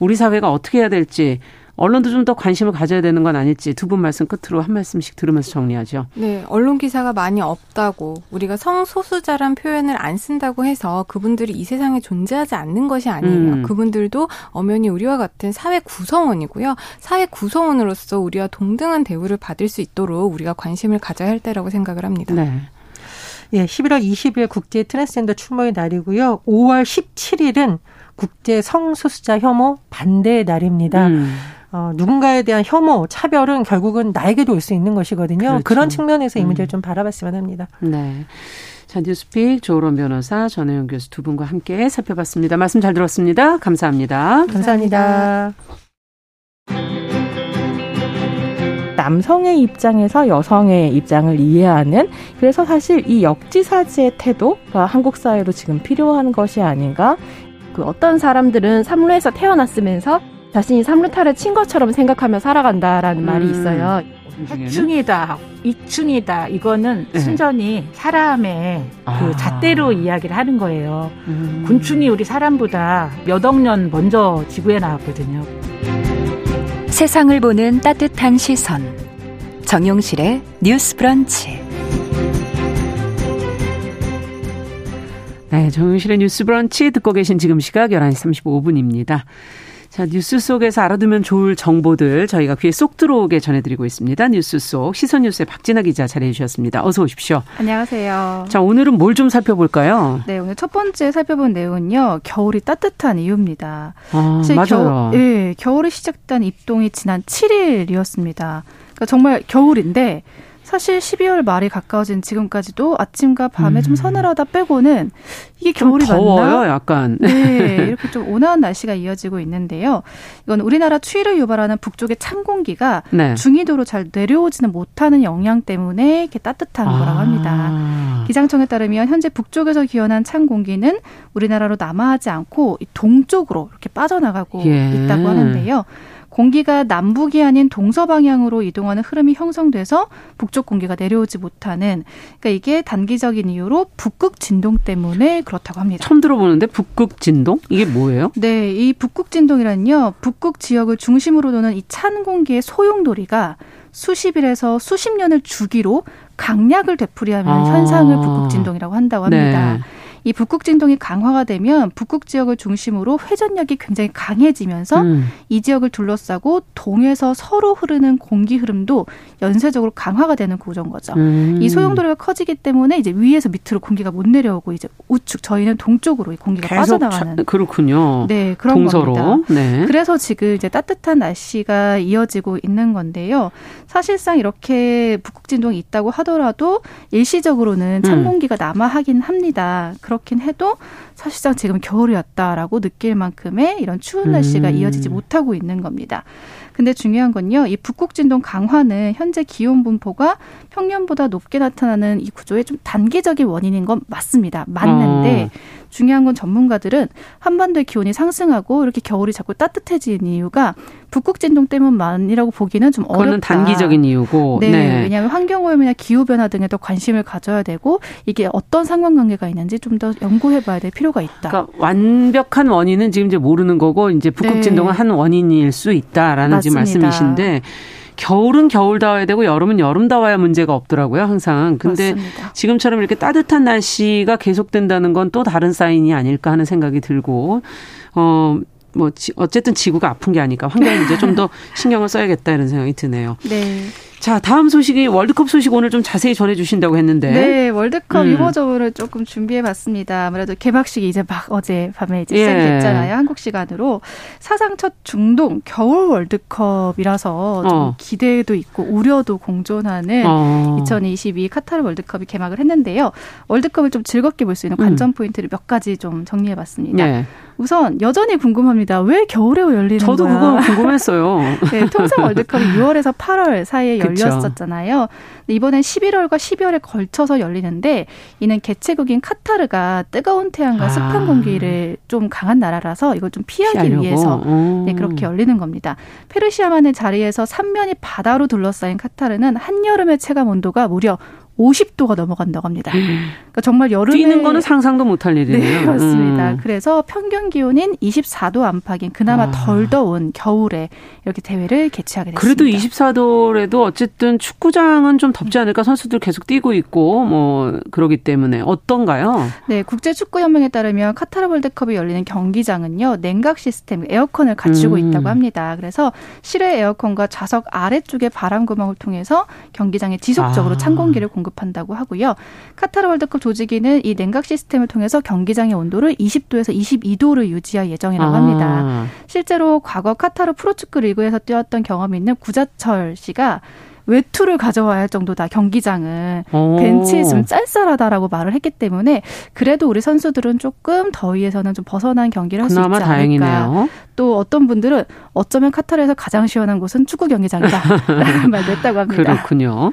우리 사회가 어떻게 해야 될지, 언론도 좀 더 관심을 가져야 되는 건 아닐지 두 분 말씀 끝으로 한 말씀씩 들으면서 정리하죠. 네. 언론 기사가 많이 없다고 우리가 성소수자란 표현을 안 쓴다고 해서 그분들이 이 세상에 존재하지 않는 것이 아니에요. 그분들도 엄연히 우리와 같은 사회 구성원이고요. 사회 구성원으로서 우리와 동등한 대우를 받을 수 있도록 우리가 관심을 가져야 할 때라고 생각을 합니다. 네. 예, 11월 20일 국제 트랜스젠더 추모의 날이고요. 5월 17일은 국제 성소수자 혐오 반대의 날입니다. 누군가에 대한 혐오, 차별은 결국은 나에게도 올 수 있는 것이거든요. 그런 측면에서 이 문제를 좀 바라봤으면 합니다. 네. 자, 뉴스픽 조론 변호사, 전혜영 교수 두 분과 함께 살펴봤습니다. 말씀 잘 들었습니다. 감사합니다. 감사합니다. 남성의 입장에서 여성의 입장을 이해하는 그래서 사실 이 역지사지의 태도가 한국 사회로 지금 필요한 것이 아닌가. 그 어떤 사람들은 삼루에서 태어났으면서 자신이 삼루타를 친 것처럼 생각하며 살아간다라는 말이 있어요. 해충이다, 이충이다 이거는 순전히 사람의 그 잣대로 이야기를 하는 거예요. 곤충이 우리 사람보다 몇 억 년 먼저 지구에 나왔거든요. 세상을 보는 따뜻한 시선 정용실의 뉴스 브런치. 네, 정용실의 뉴스 브런치 듣고 계신 지금 시각 11시 35분입니다. 자, 뉴스 속에서 알아두면 좋을 정보들 저희가 귀에 쏙 들어오게 전해드리고 있습니다. 뉴스 속 시선뉴스의 박진아 기자 자리해 주셨습니다. 어서 오십시오. 안녕하세요. 자, 오늘은 뭘 좀 살펴볼까요? 네, 오늘 첫 번째 살펴본 내용은요. 겨울이 따뜻한 이유입니다. 아, 맞아요. 네, 겨울이 시작된 입동이 지난 7일이었습니다. 그러니까 정말 겨울인데 사실 12월 말이 가까워진 지금까지도 아침과 밤에 좀 서늘하다 빼고는 이게 겨울이 더워요, 맞나? 약간. 네, 이렇게 좀 온화한 날씨가 이어지고 있는데요. 이건 우리나라 추위를 유발하는 북쪽의 찬 공기가 네. 중위도로 잘 내려오지는 못하는 영향 때문에 이렇게 따뜻한 거라고 합니다. 기상청에 따르면 현재 북쪽에서 기원한 찬 공기는 우리나라로 남하하지 않고 동쪽으로 이렇게 빠져나가고 예. 있다고 하는데요. 공기가 남북이 아닌 동서방향으로 이동하는 흐름이 형성돼서 북쪽 공기가 내려오지 못하는 그러니까 이게 단기적인 이유로 북극 진동 때문에 그렇다고 합니다. 처음 들어보는데 북극 진동? 이게 뭐예요? 네. 이 북극 진동이란요. 북극 지역을 중심으로 도는 이 찬 공기의 소용돌이가 수십일에서 수십 년을 주기로 강약을 되풀이하는 현상을 북극 진동이라고 한다고 합니다. 네. 이 북극 진동이 강화가 되면 북극 지역을 중심으로 회전력이 굉장히 강해지면서 이 지역을 둘러싸고 동에서 서로 흐르는 공기 흐름도 연쇄적으로 강화가 되는 구조인 거죠. 이 소용돌이가 커지기 때문에 이제 위에서 밑으로 공기가 못 내려오고 이제 우측 저희는 동쪽으로 공기가 계속 빠져나가는. 그렇군요. 네, 그런 동서로. 겁니다. 네. 그래서 지금 이제 따뜻한 날씨가 이어지고 있는 건데요. 사실상 이렇게 북극 진동이 있다고 하더라도 일시적으로는 찬 공기가 남아하긴 합니다. 그렇긴 해도 사실상 지금 겨울이 왔다라고 느낄 만큼의 이런 추운 날씨가 이어지지 못하고 있는 겁니다. 근데 중요한 건요. 이 북극 진동 강화는 현재 기온 분포가 평년보다 높게 나타나는 이 구조의 좀 단기적인 원인인 건 맞습니다. 맞는데 중요한 건 전문가들은 한반도의 기온이 상승하고 이렇게 겨울이 자꾸 따뜻해지는 이유가 북극 진동 때문만이라고 보기는 좀 어렵다. 그거는 단기적인 이유고. 네. 네. 왜냐하면 환경오염이나 기후변화 등에 더 관심을 가져야 되고 이게 어떤 상관관계가 있는지 좀 더 연구해봐야 될 필요가 있다. 그러니까 완벽한 원인은 지금 이제 모르는 거고 이제 북극 진동은 한 원인일 수 있다라는 지금 말씀이신데 겨울은 겨울다워야 되고 여름은 여름다워야 문제가 없더라고요, 항상. 근데 맞습니다. 지금처럼 이렇게 따뜻한 날씨가 계속된다는 건 또 다른 사인이 아닐까 하는 생각이 들고 뭐 어쨌든 지구가 아픈 게 아닐까 환경 문제 좀 더 신경을 써야겠다 이런 생각이 드네요. 네. 자, 다음 소식이 월드컵 소식 오늘 좀 자세히 전해주신다고 했는데. 네, 월드컵 유보적으로 조금 준비해봤습니다. 아무래도 개막식이 이제 막 어젯밤에 이제 시작됐잖아요. 한국 시간으로. 사상 첫 중동 겨울 월드컵이라서 좀 기대도 있고 우려도 공존하는 2022 카타르 월드컵이 개막을 했는데요. 월드컵을 좀 즐겁게 볼 수 있는 관전 포인트를 몇 가지 좀 정리해봤습니다. 네. 우선 여전히 궁금합니다. 왜 겨울에 열리는 저도 거야? 저도 그거 궁금했어요. 네, 통상 월드컵이 6월에서 8월 사이에 열렸었잖아요. 근데 이번엔 11월과 12월에 걸쳐서 열리는데 이는 개최국인 카타르가 뜨거운 태양과 습한 공기를 좀 강한 나라라서 이걸 좀 피하기 위해서 네, 그렇게 열리는 겁니다. 페르시아만의 자리에서 삼면이 바다로 둘러싸인 카타르는 한여름의 체감 온도가 무려 50도가 넘어간다고 합니다. 그러니까 정말 여름에. 뛰는 거는 상상도 못할 일이네요. 네, 맞습니다. 그래서 평균 기온인 24도 안팎인 그나마 덜 더운 겨울에 이렇게 대회를 개최하게 됐습니다. 그래도 24도래도 어쨌든 축구장은 좀 덥지 않을까 선수들 계속 뛰고 있고 뭐 그러기 때문에 어떤가요? 네, 국제축구연맹에 따르면 카타르 월드컵이 열리는 경기장은요. 냉각 시스템, 에어컨을 갖추고 있다고 합니다. 그래서 실외 에어컨과 좌석 아래쪽의 바람구멍을 통해서 경기장에 지속적으로 찬 공기를 공급 한다고 하고요. 카타르 월드컵 조직위는 이 냉각 시스템을 통해서 경기장의 온도를 20도에서 22도를 유지할 예정이라고 합니다. 실제로 과거 카타르 프로축구 리그에서 뛰었던 경험이 있는 구자철 씨가 외투를 가져와야 할 정도다. 경기장은. 벤치에 좀 쌀쌀하다라고 말을 했기 때문에 그래도 우리 선수들은 조금 더위에서는 좀 벗어난 경기를 할 수 있지 않을까. 그나마 다행이네요. 또 어떤 분들은 어쩌면 카타르에서 가장 시원한 곳은 축구 경기장이다. 라는 말도 했다고 합니다. 그렇군요.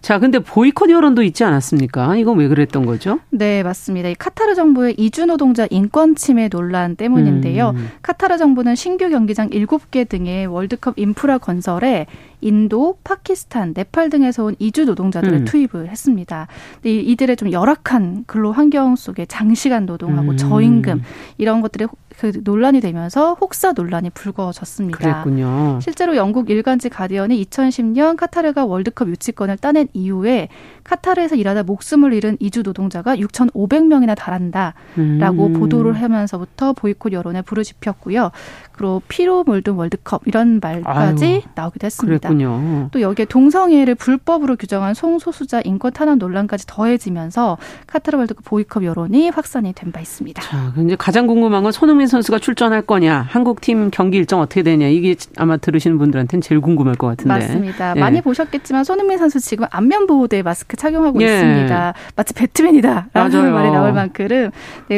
자, 근데 보이콧 여론도 있지 않았습니까? 이건 왜 그랬던 거죠? 네, 맞습니다. 이 카타르 정부의 이주노동자 인권 침해 논란 때문인데요. 카타르 정부는 신규 경기장 7개 등의 월드컵 인프라 건설에 인도, 파키스탄, 네팔 등에서 온 이주 노동자들을 투입을 했습니다. 근데 이들의 좀 열악한 근로 환경 속에 장시간 노동하고 저임금 이런 것들이 그 논란이 되면서 혹사 논란이 불거졌습니다. 그랬군요. 실제로 영국 일간지 가디언이 2010년 카타르가 월드컵 유치권을 따낸 이후에 카타르에서 일하다 목숨을 잃은 이주 노동자가 6,500명이나 달한다라고 보도를 하면서부터 보이콧 여론에 불을 지폈고요. 그리고 피로 물든 월드컵 이런 말까지 나오기도 했습니다. 그랬군요. 또 여기에 동성애를 불법으로 규정한 성소수자 인권 탄압 논란까지 더해지면서 카타르 월드컵 보이콧 여론이 확산이 된 바 있습니다. 자, 이제 가장 궁금한 건 손흥민 선수가 출전할 거냐, 한국팀 경기 일정 어떻게 되냐, 이게 아마 들으시는 분들한테는 제일 궁금할 것 같은데. 맞습니다. 예. 많이 보셨겠지만 손흥민 선수 지금 안면 보호대 마스크 착용하고 있습니다. 마치 배트맨이다 라는 말이 나올 만큼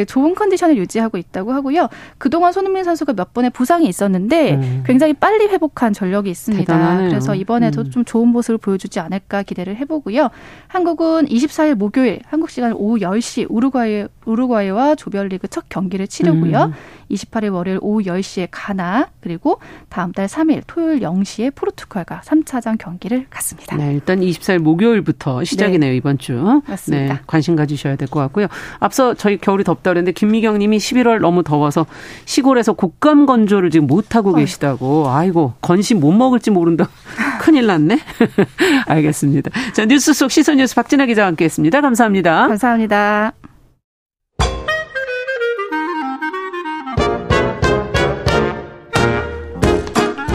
좋은 컨디션을 유지하고 있다고 하고요. 그동안 손흥민 선수가 몇 번의 부상이 있었는데 굉장히 빨리 회복한 전력이 있습니다. 대단하네요. 그래서 이번에도 좀 좋은 모습을 보여주지 않을까 기대를 해보고요. 한국은 24일 목요일 한국 시간 오후 10시 우루과이와 조별리그 첫 경기를 치르고요. 28일 월요일 오후 10시에 가나, 그리고 다음 달 3일 토요일 0시에 포르투갈과 3차전 경기를 갖습니다. 네, 일단 24일 목요일부터 시작이네요. 네. 이번 주. 맞습니다. 네, 관심 가지셔야 될 것 같고요. 앞서 저희 겨울이 덥다 그랬는데 김미경 님이 11월 너무 더워서 시골에서 곶감 건조를 지금 못하고 계시다고. 아이고, 건시 못 먹을지 모른다. 큰일 났네. 알겠습니다. 자, 뉴스 속 시선 뉴스 박진아 기자와 함께했습니다. 감사합니다. 감사합니다.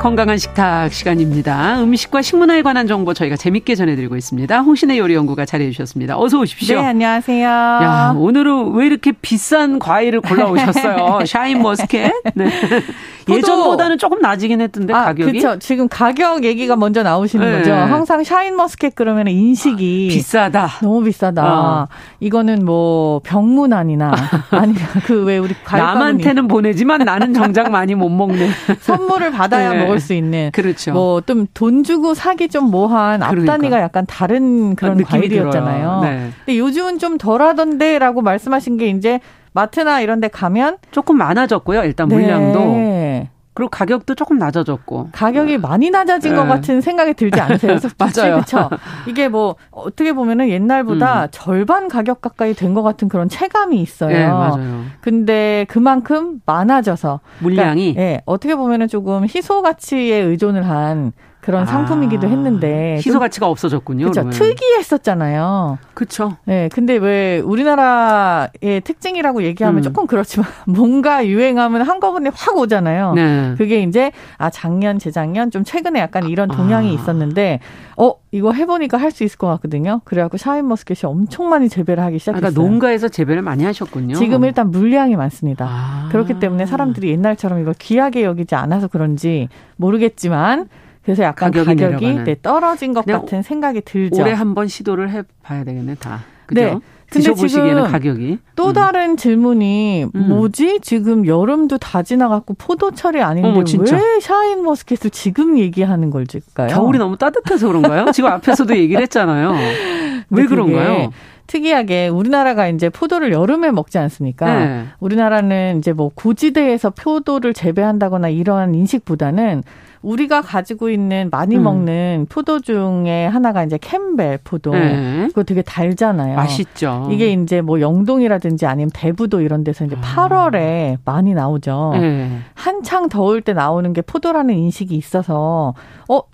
건강한 식탁 시간입니다. 음식과 식문화에 관한 정보 저희가 재밌게 전해드리고 있습니다. 홍신의 요리연구가 자리해 주셨습니다. 어서 오십시오. 네, 안녕하세요. 야, 오늘은 왜 이렇게 비싼 과일을 골라오셨어요? 샤인머스켓. 네. 예전보다는 조금 낮이긴 했던데 가격이. 그렇죠. 지금 가격 얘기가 먼저 나오시는 거죠. 항상 샤인머스켓 그러면 인식이 비싸다. 너무 비싸다. 이거는 뭐 병문안이나 아니면 그 왜 우리 과일 남한테는 보내지만 나는 정작 많이 못 먹네. 선물을 받아야 먹을 수 있는. 그렇죠. 뭐 좀 돈 주고 사기 좀 뭐한 앞단위가 약간 다른 그런 과일이었잖아요. 네. 근데 요즘은 좀 덜하던데라고 말씀하신 게 이제 마트나 이런 데 가면 조금 많아졌고요. 일단 물량도. 네. 그리고 가격도 조금 낮아졌고. 가격이 많이 낮아진 것 같은 생각이 들지 않으세요? 맞아요. 그렇죠. 이게 뭐 어떻게 보면은 옛날보다 절반 가격 가까이 된 것 같은 그런 체감이 있어요. 네, 맞아요. 근데 그만큼 많아져서 물량이. 그러니까, 네, 어떻게 보면은 조금 희소 가치에 의존을 한 그런 상품이기도 했는데. 희소 가치가 없어졌군요. 그렇죠. 특이했었잖아요. 그렇죠. 네, 근데 왜 우리나라의 특징이라고 얘기하면 조금 그렇지만 뭔가 유행하면 한꺼번에 확 오잖아요. 네. 그게 이제 작년, 재작년 좀 최근에 약간 이런 동향이 있었는데 이거 해보니까 할 수 있을 것 같거든요. 그래갖고 샤인머스켓이 엄청 많이 재배를 하기 시작했어요. 그러니까 농가에서 재배를 많이 하셨군요. 지금 일단 물량이 많습니다. 그렇기 때문에 사람들이 옛날처럼 이걸 귀하게 여기지 않아서 그런지 모르겠지만 그래서 약간 가격이 떨어진 것 같은 생각이 들죠. 올해 한번 시도를 해봐야 되겠네, 다. 그죠? 네. 근데 지금 가격이. 또 다른 질문이 뭐지? 지금 여름도 다 지나갔고 포도철이 아닌데 왜 샤인머스켓을 지금 얘기하는 걸까요? 겨울이 너무 따뜻해서 그런가요? 지금 앞에서도 얘기를 했잖아요. 왜 그런가요? 특이하게 우리나라가 이제 포도를 여름에 먹지 않습니까? 네. 우리나라는 이제 뭐 고지대에서 포도를 재배한다거나 이러한 인식보다는 우리가 가지고 있는 많이 먹는 포도 중에 하나가 이제 캠벨 포도. 네. 그거 되게 달잖아요. 맛있죠. 이게 이제 뭐 영동이라든지 아니면 대부도 이런 데서 이제 8월에 많이 나오죠. 네. 한창 더울 때 나오는 게 포도라는 인식이 있어서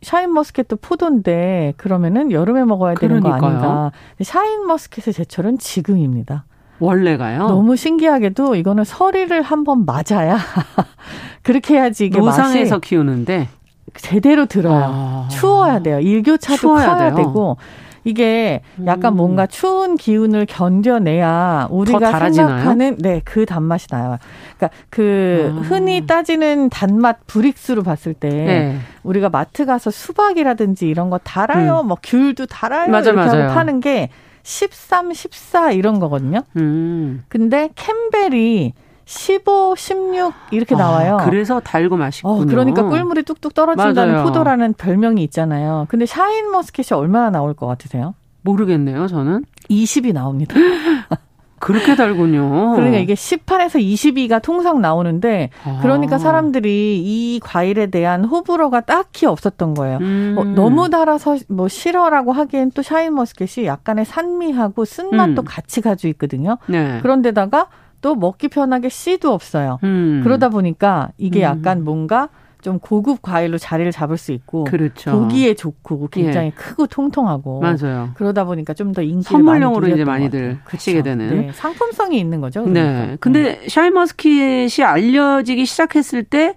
샤인머스켓도 포도인데 그러면은 여름에 먹어야 되는 거 아닌가. 샤인머스켓의 제철은 지금입니다. 원래가요? 너무 신기하게도 이거는 서리를 한번 맞아야 그렇게 해야지 이게 맛이. 노상에서 키우는데. 제대로 들어요. 추워야 돼요. 일교차도 커야 돼요. 되고 이게 약간 뭔가 추운 기운을 견뎌내야 우리가 생각하는 그 단맛이 나요. 그러니까 그 흔히 따지는 단맛 브릭스로 봤을 때 우리가 마트 가서 수박이라든지 이런 거 달아요. 뭐 귤도 달아요. 이렇게 파는 게 13, 14 이런 거거든요. 근데 캠벨이 15, 16 이렇게 나와요. 그래서 달고 맛있군요. 그러니까 꿀물이 뚝뚝 떨어진다는 포도라는 별명이 있잖아요. 근데 샤인머스켓이 얼마나 나올 것 같으세요? 모르겠네요, 저는. 20이 나옵니다. 그렇게 달군요. 그러니까 이게 18에서 22가 통상 나오는데 그러니까 사람들이 이 과일에 대한 호불호가 딱히 없었던 거예요. 너무 달아서 뭐 싫어라고 하기엔 또 샤인머스켓이 약간의 산미하고 쓴맛도 같이 가지고 있거든요. 네. 그런데다가 또 먹기 편하게 씨도 없어요. 그러다 보니까 이게 약간 뭔가 좀 고급 과일로 자리를 잡을 수 있고 그렇죠. 보기에 좋고 굉장히 예. 크고 통통하고 맞아요. 그러다 보니까 좀 더 인기를 선물용으로 많이 이제 많이들 그치게 그렇죠. 되는 네. 상품성이 있는 거죠. 그러니까. 네. 근데 샤인머스켓이 알려지기 시작했을 때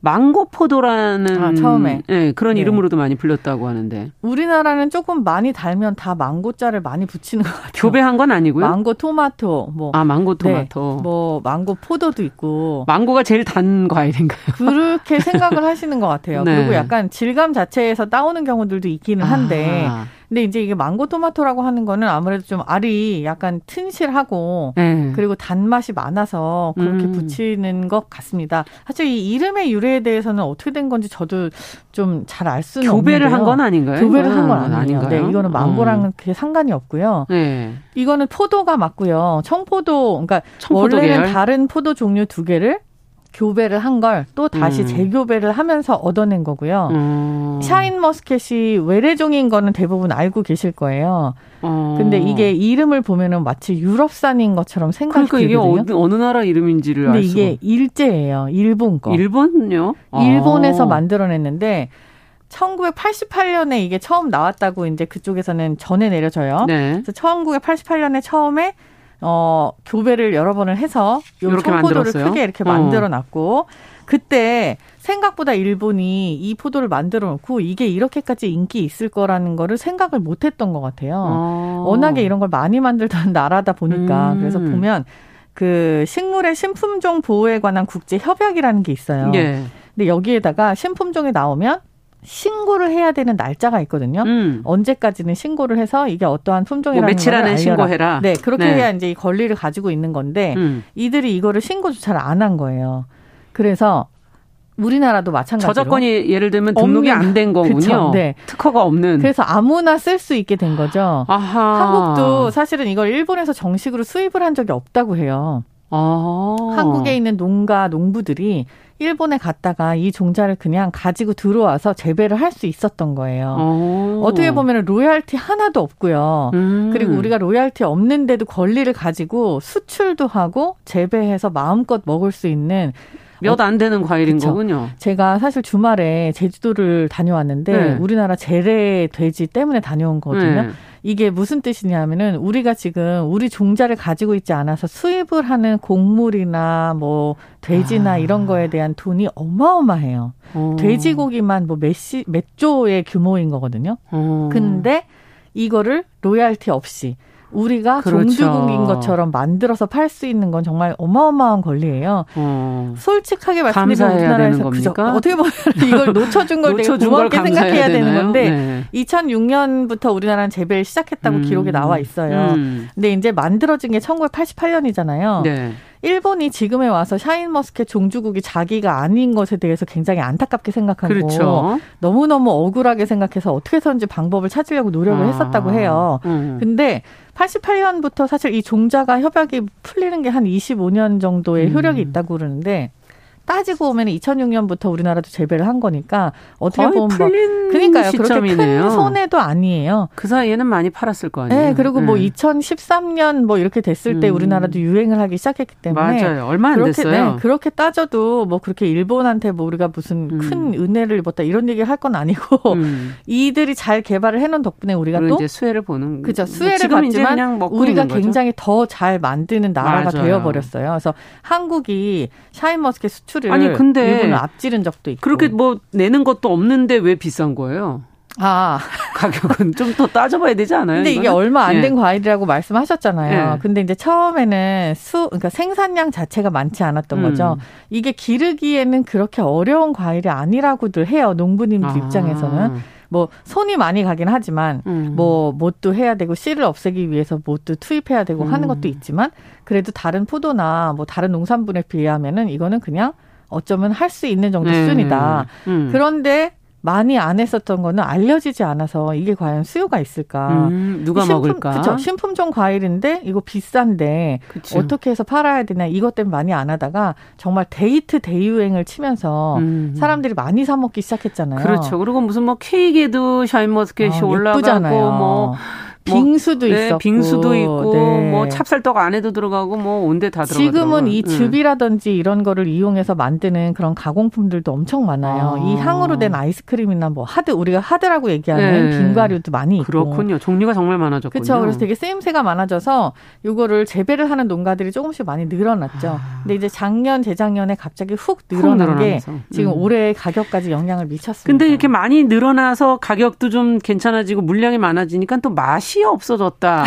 망고포도라는 처음에 네, 그런 네. 이름으로도 많이 불렸다고 하는데 우리나라는 조금 많이 달면 다 망고자를 많이 붙이는 것 같아요. 교배한 건 아니고요. 망고 토마토 뭐 망고 토마토 네, 뭐 망고 포도도 있고 망고가 제일 단 과일인가요? 그렇게 생각을 하시는 것 같아요. 네. 그리고 약간 질감 자체에서 따오는 경우들도 있기는 한데 근데 이제 이게 망고 토마토라고 하는 거는 아무래도 좀 알이 약간 튼실하고 네. 그리고 단맛이 많아서 그렇게 붙이는 것 같습니다. 사실 이 이름의 유래에 대해서는 어떻게 된 건지 저도 좀 잘 알 수는 없는데요. 교배를 한 건 아닌가요? 교배를 한 건 아니에요. 네, 이거는 망고랑은 상관이 없고요. 네. 이거는 포도가 맞고요. 청포도, 그러니까 청포도 원래는 계열? 다른 포도 종류 두 개를 교배를 한 걸 또 다시 재교배를 하면서 얻어낸 거고요. 샤인머스켓이 외래종인 거는 대부분 알고 계실 거예요. 근데 이게 이름을 보면은 마치 유럽산인 것처럼 생각이 들거든요. 그러니까 이게 어느 나라 이름인지를 알 수가. 근데 이게 일제예요. 일본 거. 일본요? 일본에서 만들어냈는데 1988년에 이게 처음 나왔다고 이제 그쪽에서는 전해 내려져요. 네. 그래서 1988년에 처음에 교배를 여러 번을 해서 요 청포도를 크게 이렇게 만들어놨고 그때 생각보다 일본이 이 포도를 만들어놓고 이게 이렇게까지 인기 있을 거라는 거를 생각을 못했던 것 같아요. 워낙에 이런 걸 많이 만들던 나라다 보니까 그래서 보면 그 식물의 신품종 보호에 관한 국제 협약이라는 게 있어요. 예. 근데 여기에다가 신품종이 나오면 신고를 해야 되는 날짜가 있거든요. 언제까지는 신고를 해서 이게 어떠한 품종이라는 며칠 안에 신고해라. 네, 그렇게 네. 해야 이제 이 권리를 가지고 있는 건데 이들이 이거를 신고조차를 안 한 거예요. 그래서 우리나라도 마찬가지로 저작권이 예를 들면 등록이 안 된 거군요. 그쵸, 네. 특허가 없는. 그래서 아무나 쓸 수 있게 된 거죠. 아하. 한국도 사실은 이걸 일본에서 정식으로 수입을 한 적이 없다고 해요. 한국에 있는 농부들이 일본에 갔다가 이 종자를 그냥 가지고 들어와서 재배를 할 수 있었던 거예요. 어떻게 보면 로얄티 하나도 없고요. 그리고 우리가 로얄티 없는데도 권리를 가지고 수출도 하고 재배해서 마음껏 먹을 수 있는 몇 안 되는 과일인 그쵸? 거군요. 제가 사실 주말에 제주도를 다녀왔는데 네. 우리나라 재래 돼지 때문에 다녀온 거거든요. 네. 이게 무슨 뜻이냐면은 우리가 지금 우리 종자를 가지고 있지 않아서 수입을 하는 곡물이나 뭐 돼지나 이런 거에 대한 돈이 어마어마해요. 돼지고기만 뭐 몇 조의 규모인 거거든요. 근데 이거를 로얄티 없이 우리가 그렇죠. 종주국인 것처럼 만들어서 팔 수 있는 건 정말 어마어마한 권리예요. 솔직하게 말씀드리면 우리나라에서 그죠? 어떻게 보면 이걸 놓쳐준 걸 되게 고맙게 생각해야 되는 건데 네. 2006년부터 우리나라는 재배를 시작했다고 기록이 나와 있어요. 근데 이제 만들어진 게 1988년이잖아요. 네. 일본이 지금에 와서 샤인머스켓 종주국이 자기가 아닌 것에 대해서 굉장히 안타깝게 생각하고 그렇죠. 너무너무 억울하게 생각해서 어떻게 해서든지 방법을 찾으려고 노력을 했었다고 해요. 근데 88년부터 사실 이 종자가 협약이 풀리는 게 한 25년 정도의 효력이 있다고 그러는데 따지고 보면 2006년부터 우리나라도 재배를 한 거니까 어떻게 보면 풀린 그러니까요. 시점이네요. 그렇게 큰 손해도 아니에요. 그 사이에는 많이 팔았을 거 아니에요. 네, 그리고 뭐 2013년 뭐 이렇게 됐을 때 우리나라도 유행을 하기 시작했기 때문에 맞아요. 얼마 안 됐어요. 네, 그렇게 따져도 뭐 그렇게 일본한테 뭐 우리가 무슨 큰 은혜를 입었다 이런 얘기를 할 건 아니고 이들이 잘 개발을 해놓은 덕분에 우리가 또 이제 수혜를 보는 그죠. 수혜를 받지만 우리가 굉장히 더 잘 만드는 나라가 되어 버렸어요. 그래서 한국이 샤인머스켓 수출 아니 근데 일본을 앞지른 적도 있고 그렇게 뭐 내는 것도 없는데 왜 비싼 거예요? 가격은 좀 더 따져봐야 되지 않아요? 근데 이거는? 이게 얼마 안 된 과일이라고 말씀하셨잖아요. 근데 이제 처음에는 그러니까 생산량 자체가 많지 않았던 거죠. 이게 기르기에는 그렇게 어려운 과일이 아니라고들 해요. 농부님들 입장에서는. 뭐 손이 많이 가긴 하지만 뭐 뭣도 해야 되고 씨를 없애기 위해서 뭣도 투입해야 되고 하는 것도 있지만 그래도 다른 포도나 뭐 다른 농산물에 비하면은 이거는 그냥 어쩌면 할 수 있는 정도 수준이다. 그런데 많이 안 했었던 거는 알려지지 않아서 이게 과연 수요가 있을까. 누가 신품, 먹을까. 그렇죠. 신품종 과일인데 이거 비싼데 그쵸. 어떻게 해서 팔아야 되나 이것 때문에 많이 안 하다가 정말 데이트 대유행을 치면서 사람들이 많이 사 먹기 시작했잖아요. 그렇죠. 그리고 무슨 뭐 케이크에도 샤인머스켓이 올라가고 예쁘잖아요. 뭐. 빙수도 네, 있었고. 빙수도 있고 네. 뭐 찹쌀떡 안에도 들어가고 뭐 온데 다 들어가고. 지금은 이 즙이라든지 이런 거를 이용해서 만드는 그런 가공품들도 엄청 많아요. 아. 이 향으로 된 아이스크림이나 뭐 하드 우리가 하드라고 얘기하는 네. 빙과류도 많이 있고. 그렇군요. 종류가 정말 많아졌군요. 그렇죠. 그래서 되게 쓰임새가 많아져서 이거를 재배를 하는 농가들이 조금씩 많이 늘어났죠. 근데 이제 작년, 재작년에 갑자기 훅 늘어난 게 지금 올해 가격까지 영향을 미쳤습니다. 근데 이렇게 많이 늘어나서 가격도 좀 괜찮아지고 물량이 많아지니까 또 맛이 없어졌다.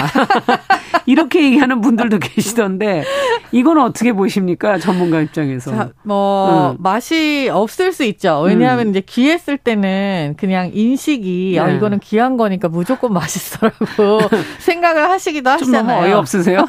이렇게 얘기하는 분들도 계시던데 이건 어떻게 보십니까? 전문가 입장에서. 자, 뭐 맛이 없을 수 있죠. 왜냐하면 이제 귀했을 때는 그냥 인식이 네. 이거는 귀한 거니까 무조건 맛있어라고 생각을 하시기도 하시잖아요. 좀 너무 어이없으세요?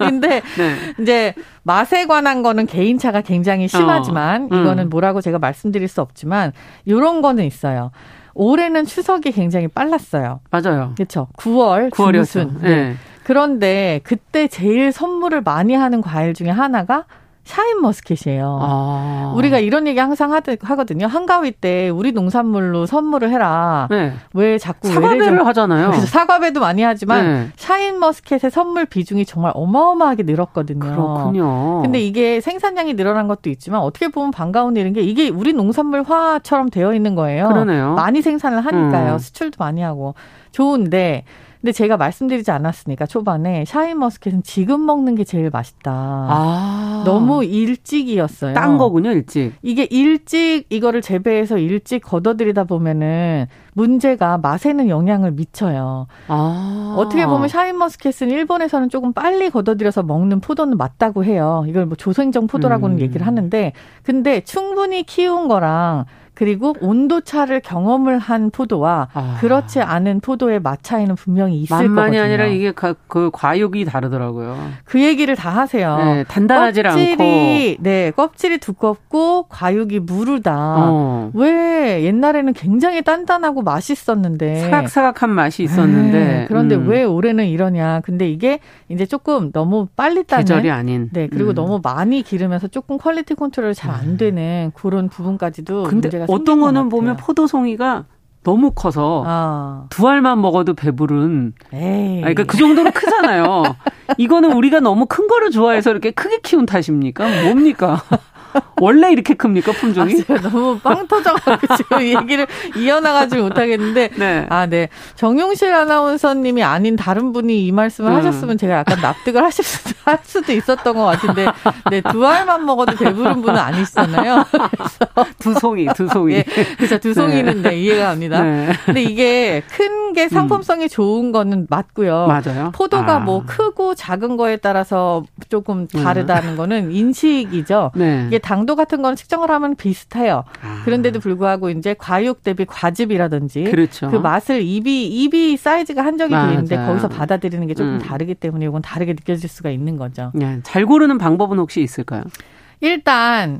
근데 네. 이제 맛에 관한 거는 개인차가 굉장히 심하지만 이거는 뭐라고 제가 말씀드릴 수 없지만 이런 거는 있어요. 올해는 추석이 굉장히 빨랐어요. 맞아요. 그렇죠. 9월이었죠. 네. 네. 그런데 그때 제일 선물을 많이 하는 과일 중에 하나가 샤인머스켓이에요. 아. 우리가 이런 얘기 항상 하거든요. 한가위 때 우리 농산물로 선물을 해라. 네. 왜 자꾸 사과배를 하잖아요. 그래서 사과배도 많이 하지만 네. 샤인머스켓의 선물 비중이 정말 어마어마하게 늘었거든요. 그렇군요. 근데 이게 생산량이 늘어난 것도 있지만 어떻게 보면 반가운 일인 게 이게 우리 농산물화처럼 되어 있는 거예요. 그러네요. 많이 생산을 하니까요. 수출도 많이 하고. 좋은데. 근데 제가 말씀드리지 않았으니까 초반에 샤인머스켓은 지금 먹는 게 제일 맛있다. 아. 너무 일찍이었어요. 딴 거군요, 일찍. 이게 일찍 이거를 재배해서 일찍 걷어들이다 보면은 문제가 맛에는 영향을 미쳐요. 아. 어떻게 보면 샤인머스켓은 일본에서는 조금 빨리 걷어들여서 먹는 포도는 맞다고 해요. 이걸 뭐 조생종 포도라고는 얘기를 하는데 근데 충분히 키운 거랑 그리고 온도차를 경험을 한 포도와 그렇지 않은 포도의 맛 차이는 분명히 있을 거거든요. 만만이 아니라 이게 그 과육이 다르더라고요. 그 얘기를 다 하세요. 네, 단단하지 않고. 네, 껍질이 두껍고 과육이 무르다. 왜 옛날에는 굉장히 단단하고 맛있었는데. 사각사각한 맛이 있었는데. 네, 그런데 왜 올해는 이러냐. 근데 이게 이제 조금 너무 빨리 따는. 계절이 아닌. 네, 그리고 너무 많이 기르면서 조금 퀄리티 컨트롤이 잘 안 되는 그런 부분까지도 문제가 어떤 거는 보면 포도송이가 너무 커서 두 알만 먹어도 배부른. 그러니까 그 정도로 크잖아요. 이거는 우리가 너무 큰 거를 좋아해서 이렇게 크게 키운 탓입니까? 뭡니까? 원래 이렇게 큽니까 품종이? 아, 너무 빵 터져가지고 지금 얘기를 이어나가지 못하겠는데 네. 정용실 아나운서님이 아닌 다른 분이 이 말씀을 하셨으면 제가 약간 납득을 할 수도 있었던 것 같은데 네, 두 알만 먹어도 배부른 분은 아니시잖아요. 그래서 두 송이. 네, 그렇죠. 두 송이는 네. 네, 이해가 갑니다. 네. 근데 이게 큰 게 상품성이 좋은 거는 맞고요. 맞아요. 포도가 뭐 크고 작은 거에 따라서 조금 다르다는 거는 인식이죠. 네. 이게 당도 같은 거는 측정을 하면 비슷해요. 그런데도 불구하고 이제 과육 대비 과즙이라든지 그렇죠. 그 맛을 입이 사이즈가 한정이 되어 있는데 거기서 받아들이는 게 조금 다르기 때문에 이건 다르게 느껴질 수가 있는 거죠. 네. 잘 고르는 방법은 혹시 있을까요? 일단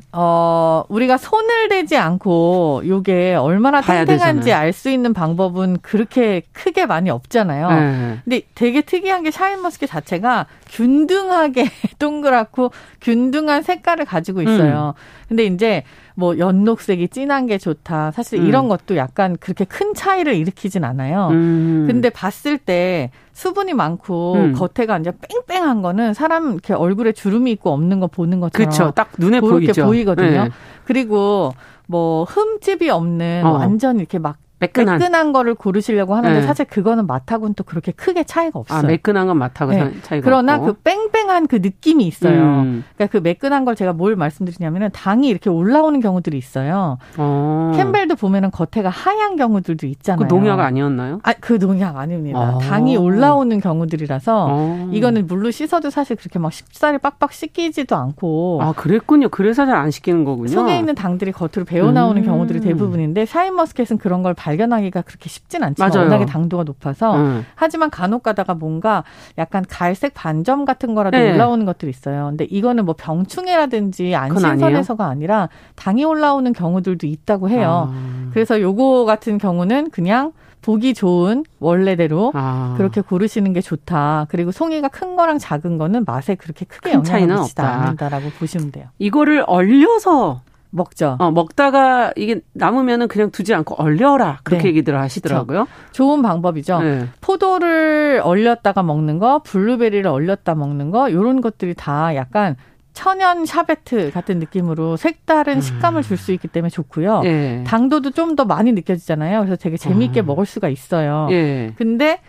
우리가 손을 대지 않고 요게 얼마나 탱탱한지 알 수 있는 방법은 그렇게 크게 많이 없잖아요. 근데 되게 특이한 게 샤인머스켓 자체가 균등하게 동그랗고 균등한 색깔을 가지고 있어요. 근데 이제 뭐 연녹색이 진한 게 좋다. 사실 이런 것도 약간 그렇게 큰 차이를 일으키진 않아요. 근데 봤을 때 수분이 많고 겉에가 이제 뺑뺑한 거는 사람 이렇게 얼굴에 주름이 있고 없는 거 보는 것처럼 그렇죠. 딱 눈에 보이죠. 보이거든요. 네. 그리고 뭐 흠집이 없는 완전 이렇게 막 매끈한 거를 고르시려고 하는데 네. 사실 그거는 맛하고는 또 그렇게 크게 차이가 없어요. 매끈한 건 맛하고 네. 차이가 그러나 없고. 그 뺑뺑한 그 느낌이 있어요. 그러니까 그 매끈한 걸 제가 뭘 말씀드리냐면은 당이 이렇게 올라오는 경우들이 있어요. 캠벨도 보면은 겉에가 하얀 경우들도 있잖아요. 그 농약 아니었나요? 그 농약 아닙니다. 당이 올라오는 경우들이라서 이거는 물로 씻어도 사실 그렇게 막 쉽사리 빡빡 씻기지도 않고. 그랬군요. 그래서 잘 안 씻기는 거군요. 속에 있는 당들이 겉으로 배어 나오는 경우들이 대부분인데 샤인머스켓은 그런 걸 발견하기가 그렇게 쉽진 않지만 맞아요. 워낙에 당도가 높아서 하지만 간혹 가다가 뭔가 약간 갈색 반점 같은 거라도 네. 올라오는 것들이 있어요. 근데 이거는 뭐 병충해라든지 안 신선해서가 아니라 당이 올라오는 경우들도 있다고 해요. 그래서 요거 같은 경우는 그냥 보기 좋은 원래대로 그렇게 고르시는 게 좋다. 그리고 송이가 큰 거랑 작은 거는 맛에 그렇게 크게 영향을 미치지 않는다라고 보시면 돼요. 이거를 얼려서 먹죠. 먹다가 이게 남으면은 그냥 두지 않고 얼려라. 그렇게 얘기들 하시더라고요. 그쵸. 좋은 방법이죠. 네. 포도를 얼렸다가 먹는 거, 블루베리를 얼렸다 먹는 거, 요런 것들이 다 약간 천연 샤베트 같은 느낌으로 색다른 식감을 줄 수 있기 때문에 좋고요. 예. 당도도 좀 더 많이 느껴지잖아요. 그래서 되게 재미있게 먹을 수가 있어요. 예. 근데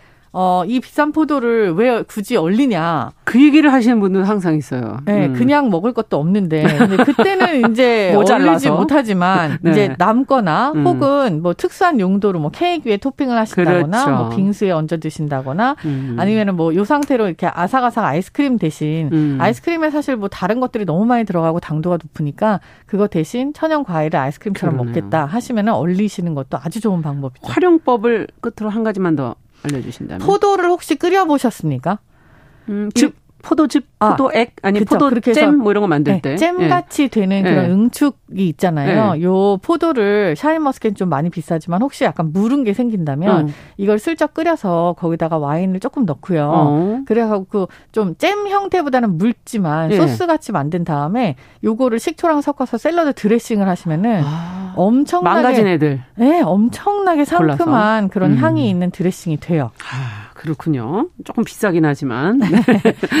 이 비싼 포도를 왜 굳이 얼리냐. 그 얘기를 하시는 분들은 항상 있어요. 네, 그냥 먹을 것도 없는데. 근데 그때는 이제 얼리지 못하지만 네. 이제 남거나 혹은 뭐 특수한 용도로 뭐 케이크 위에 토핑을 하신다거나 그렇죠. 뭐 빙수에 얹어 드신다거나 아니면은 뭐 요 상태로 이렇게 아삭아삭 아이스크림 대신 아이스크림에 사실 뭐 다른 것들이 너무 많이 들어가고 당도가 높으니까 그거 대신 천연 과일을 아이스크림처럼 그러네요. 먹겠다 하시면은 얼리시는 것도 아주 좋은 방법이죠. 활용법을 끝으로 한 가지만 더 알려주신다면. 포도를 혹시 끓여보셨습니까? 포도즙, 포도액, 아니면 포도잼 뭐 이런 거 만들 때. 잼같이 되는 그런 응축이 있잖아요. 요 포도를 샤인머스켓 좀 많이 비싸지만 혹시 약간 무른 게 생긴다면 이걸 슬쩍 끓여서 거기다가 와인을 조금 넣고요. 그래갖고 좀 잼 형태보다는 묽지만 소스같이 만든 다음에 요거를 식초랑 섞어서 샐러드 드레싱을 하시면은 엄청나게. 망가진 애들. 네, 엄청나게 상큼한 골라서. 그런 향이 있는 드레싱이 돼요. 그렇군요. 조금 비싸긴 하지만.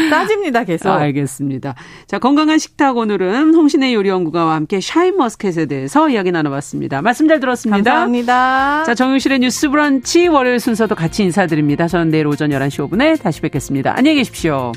따집니다, 계속. 알겠습니다. 자, 건강한 식탁 오늘은 홍신의 요리연구가와 함께 샤인머스켓에 대해서 이야기 나눠봤습니다. 말씀 잘 들었습니다. 감사합니다. 자, 정용실의 뉴스 브런치 월요일 순서도 같이 인사드립니다. 저는 내일 오전 11시 5분에 다시 뵙겠습니다. 안녕히 계십시오.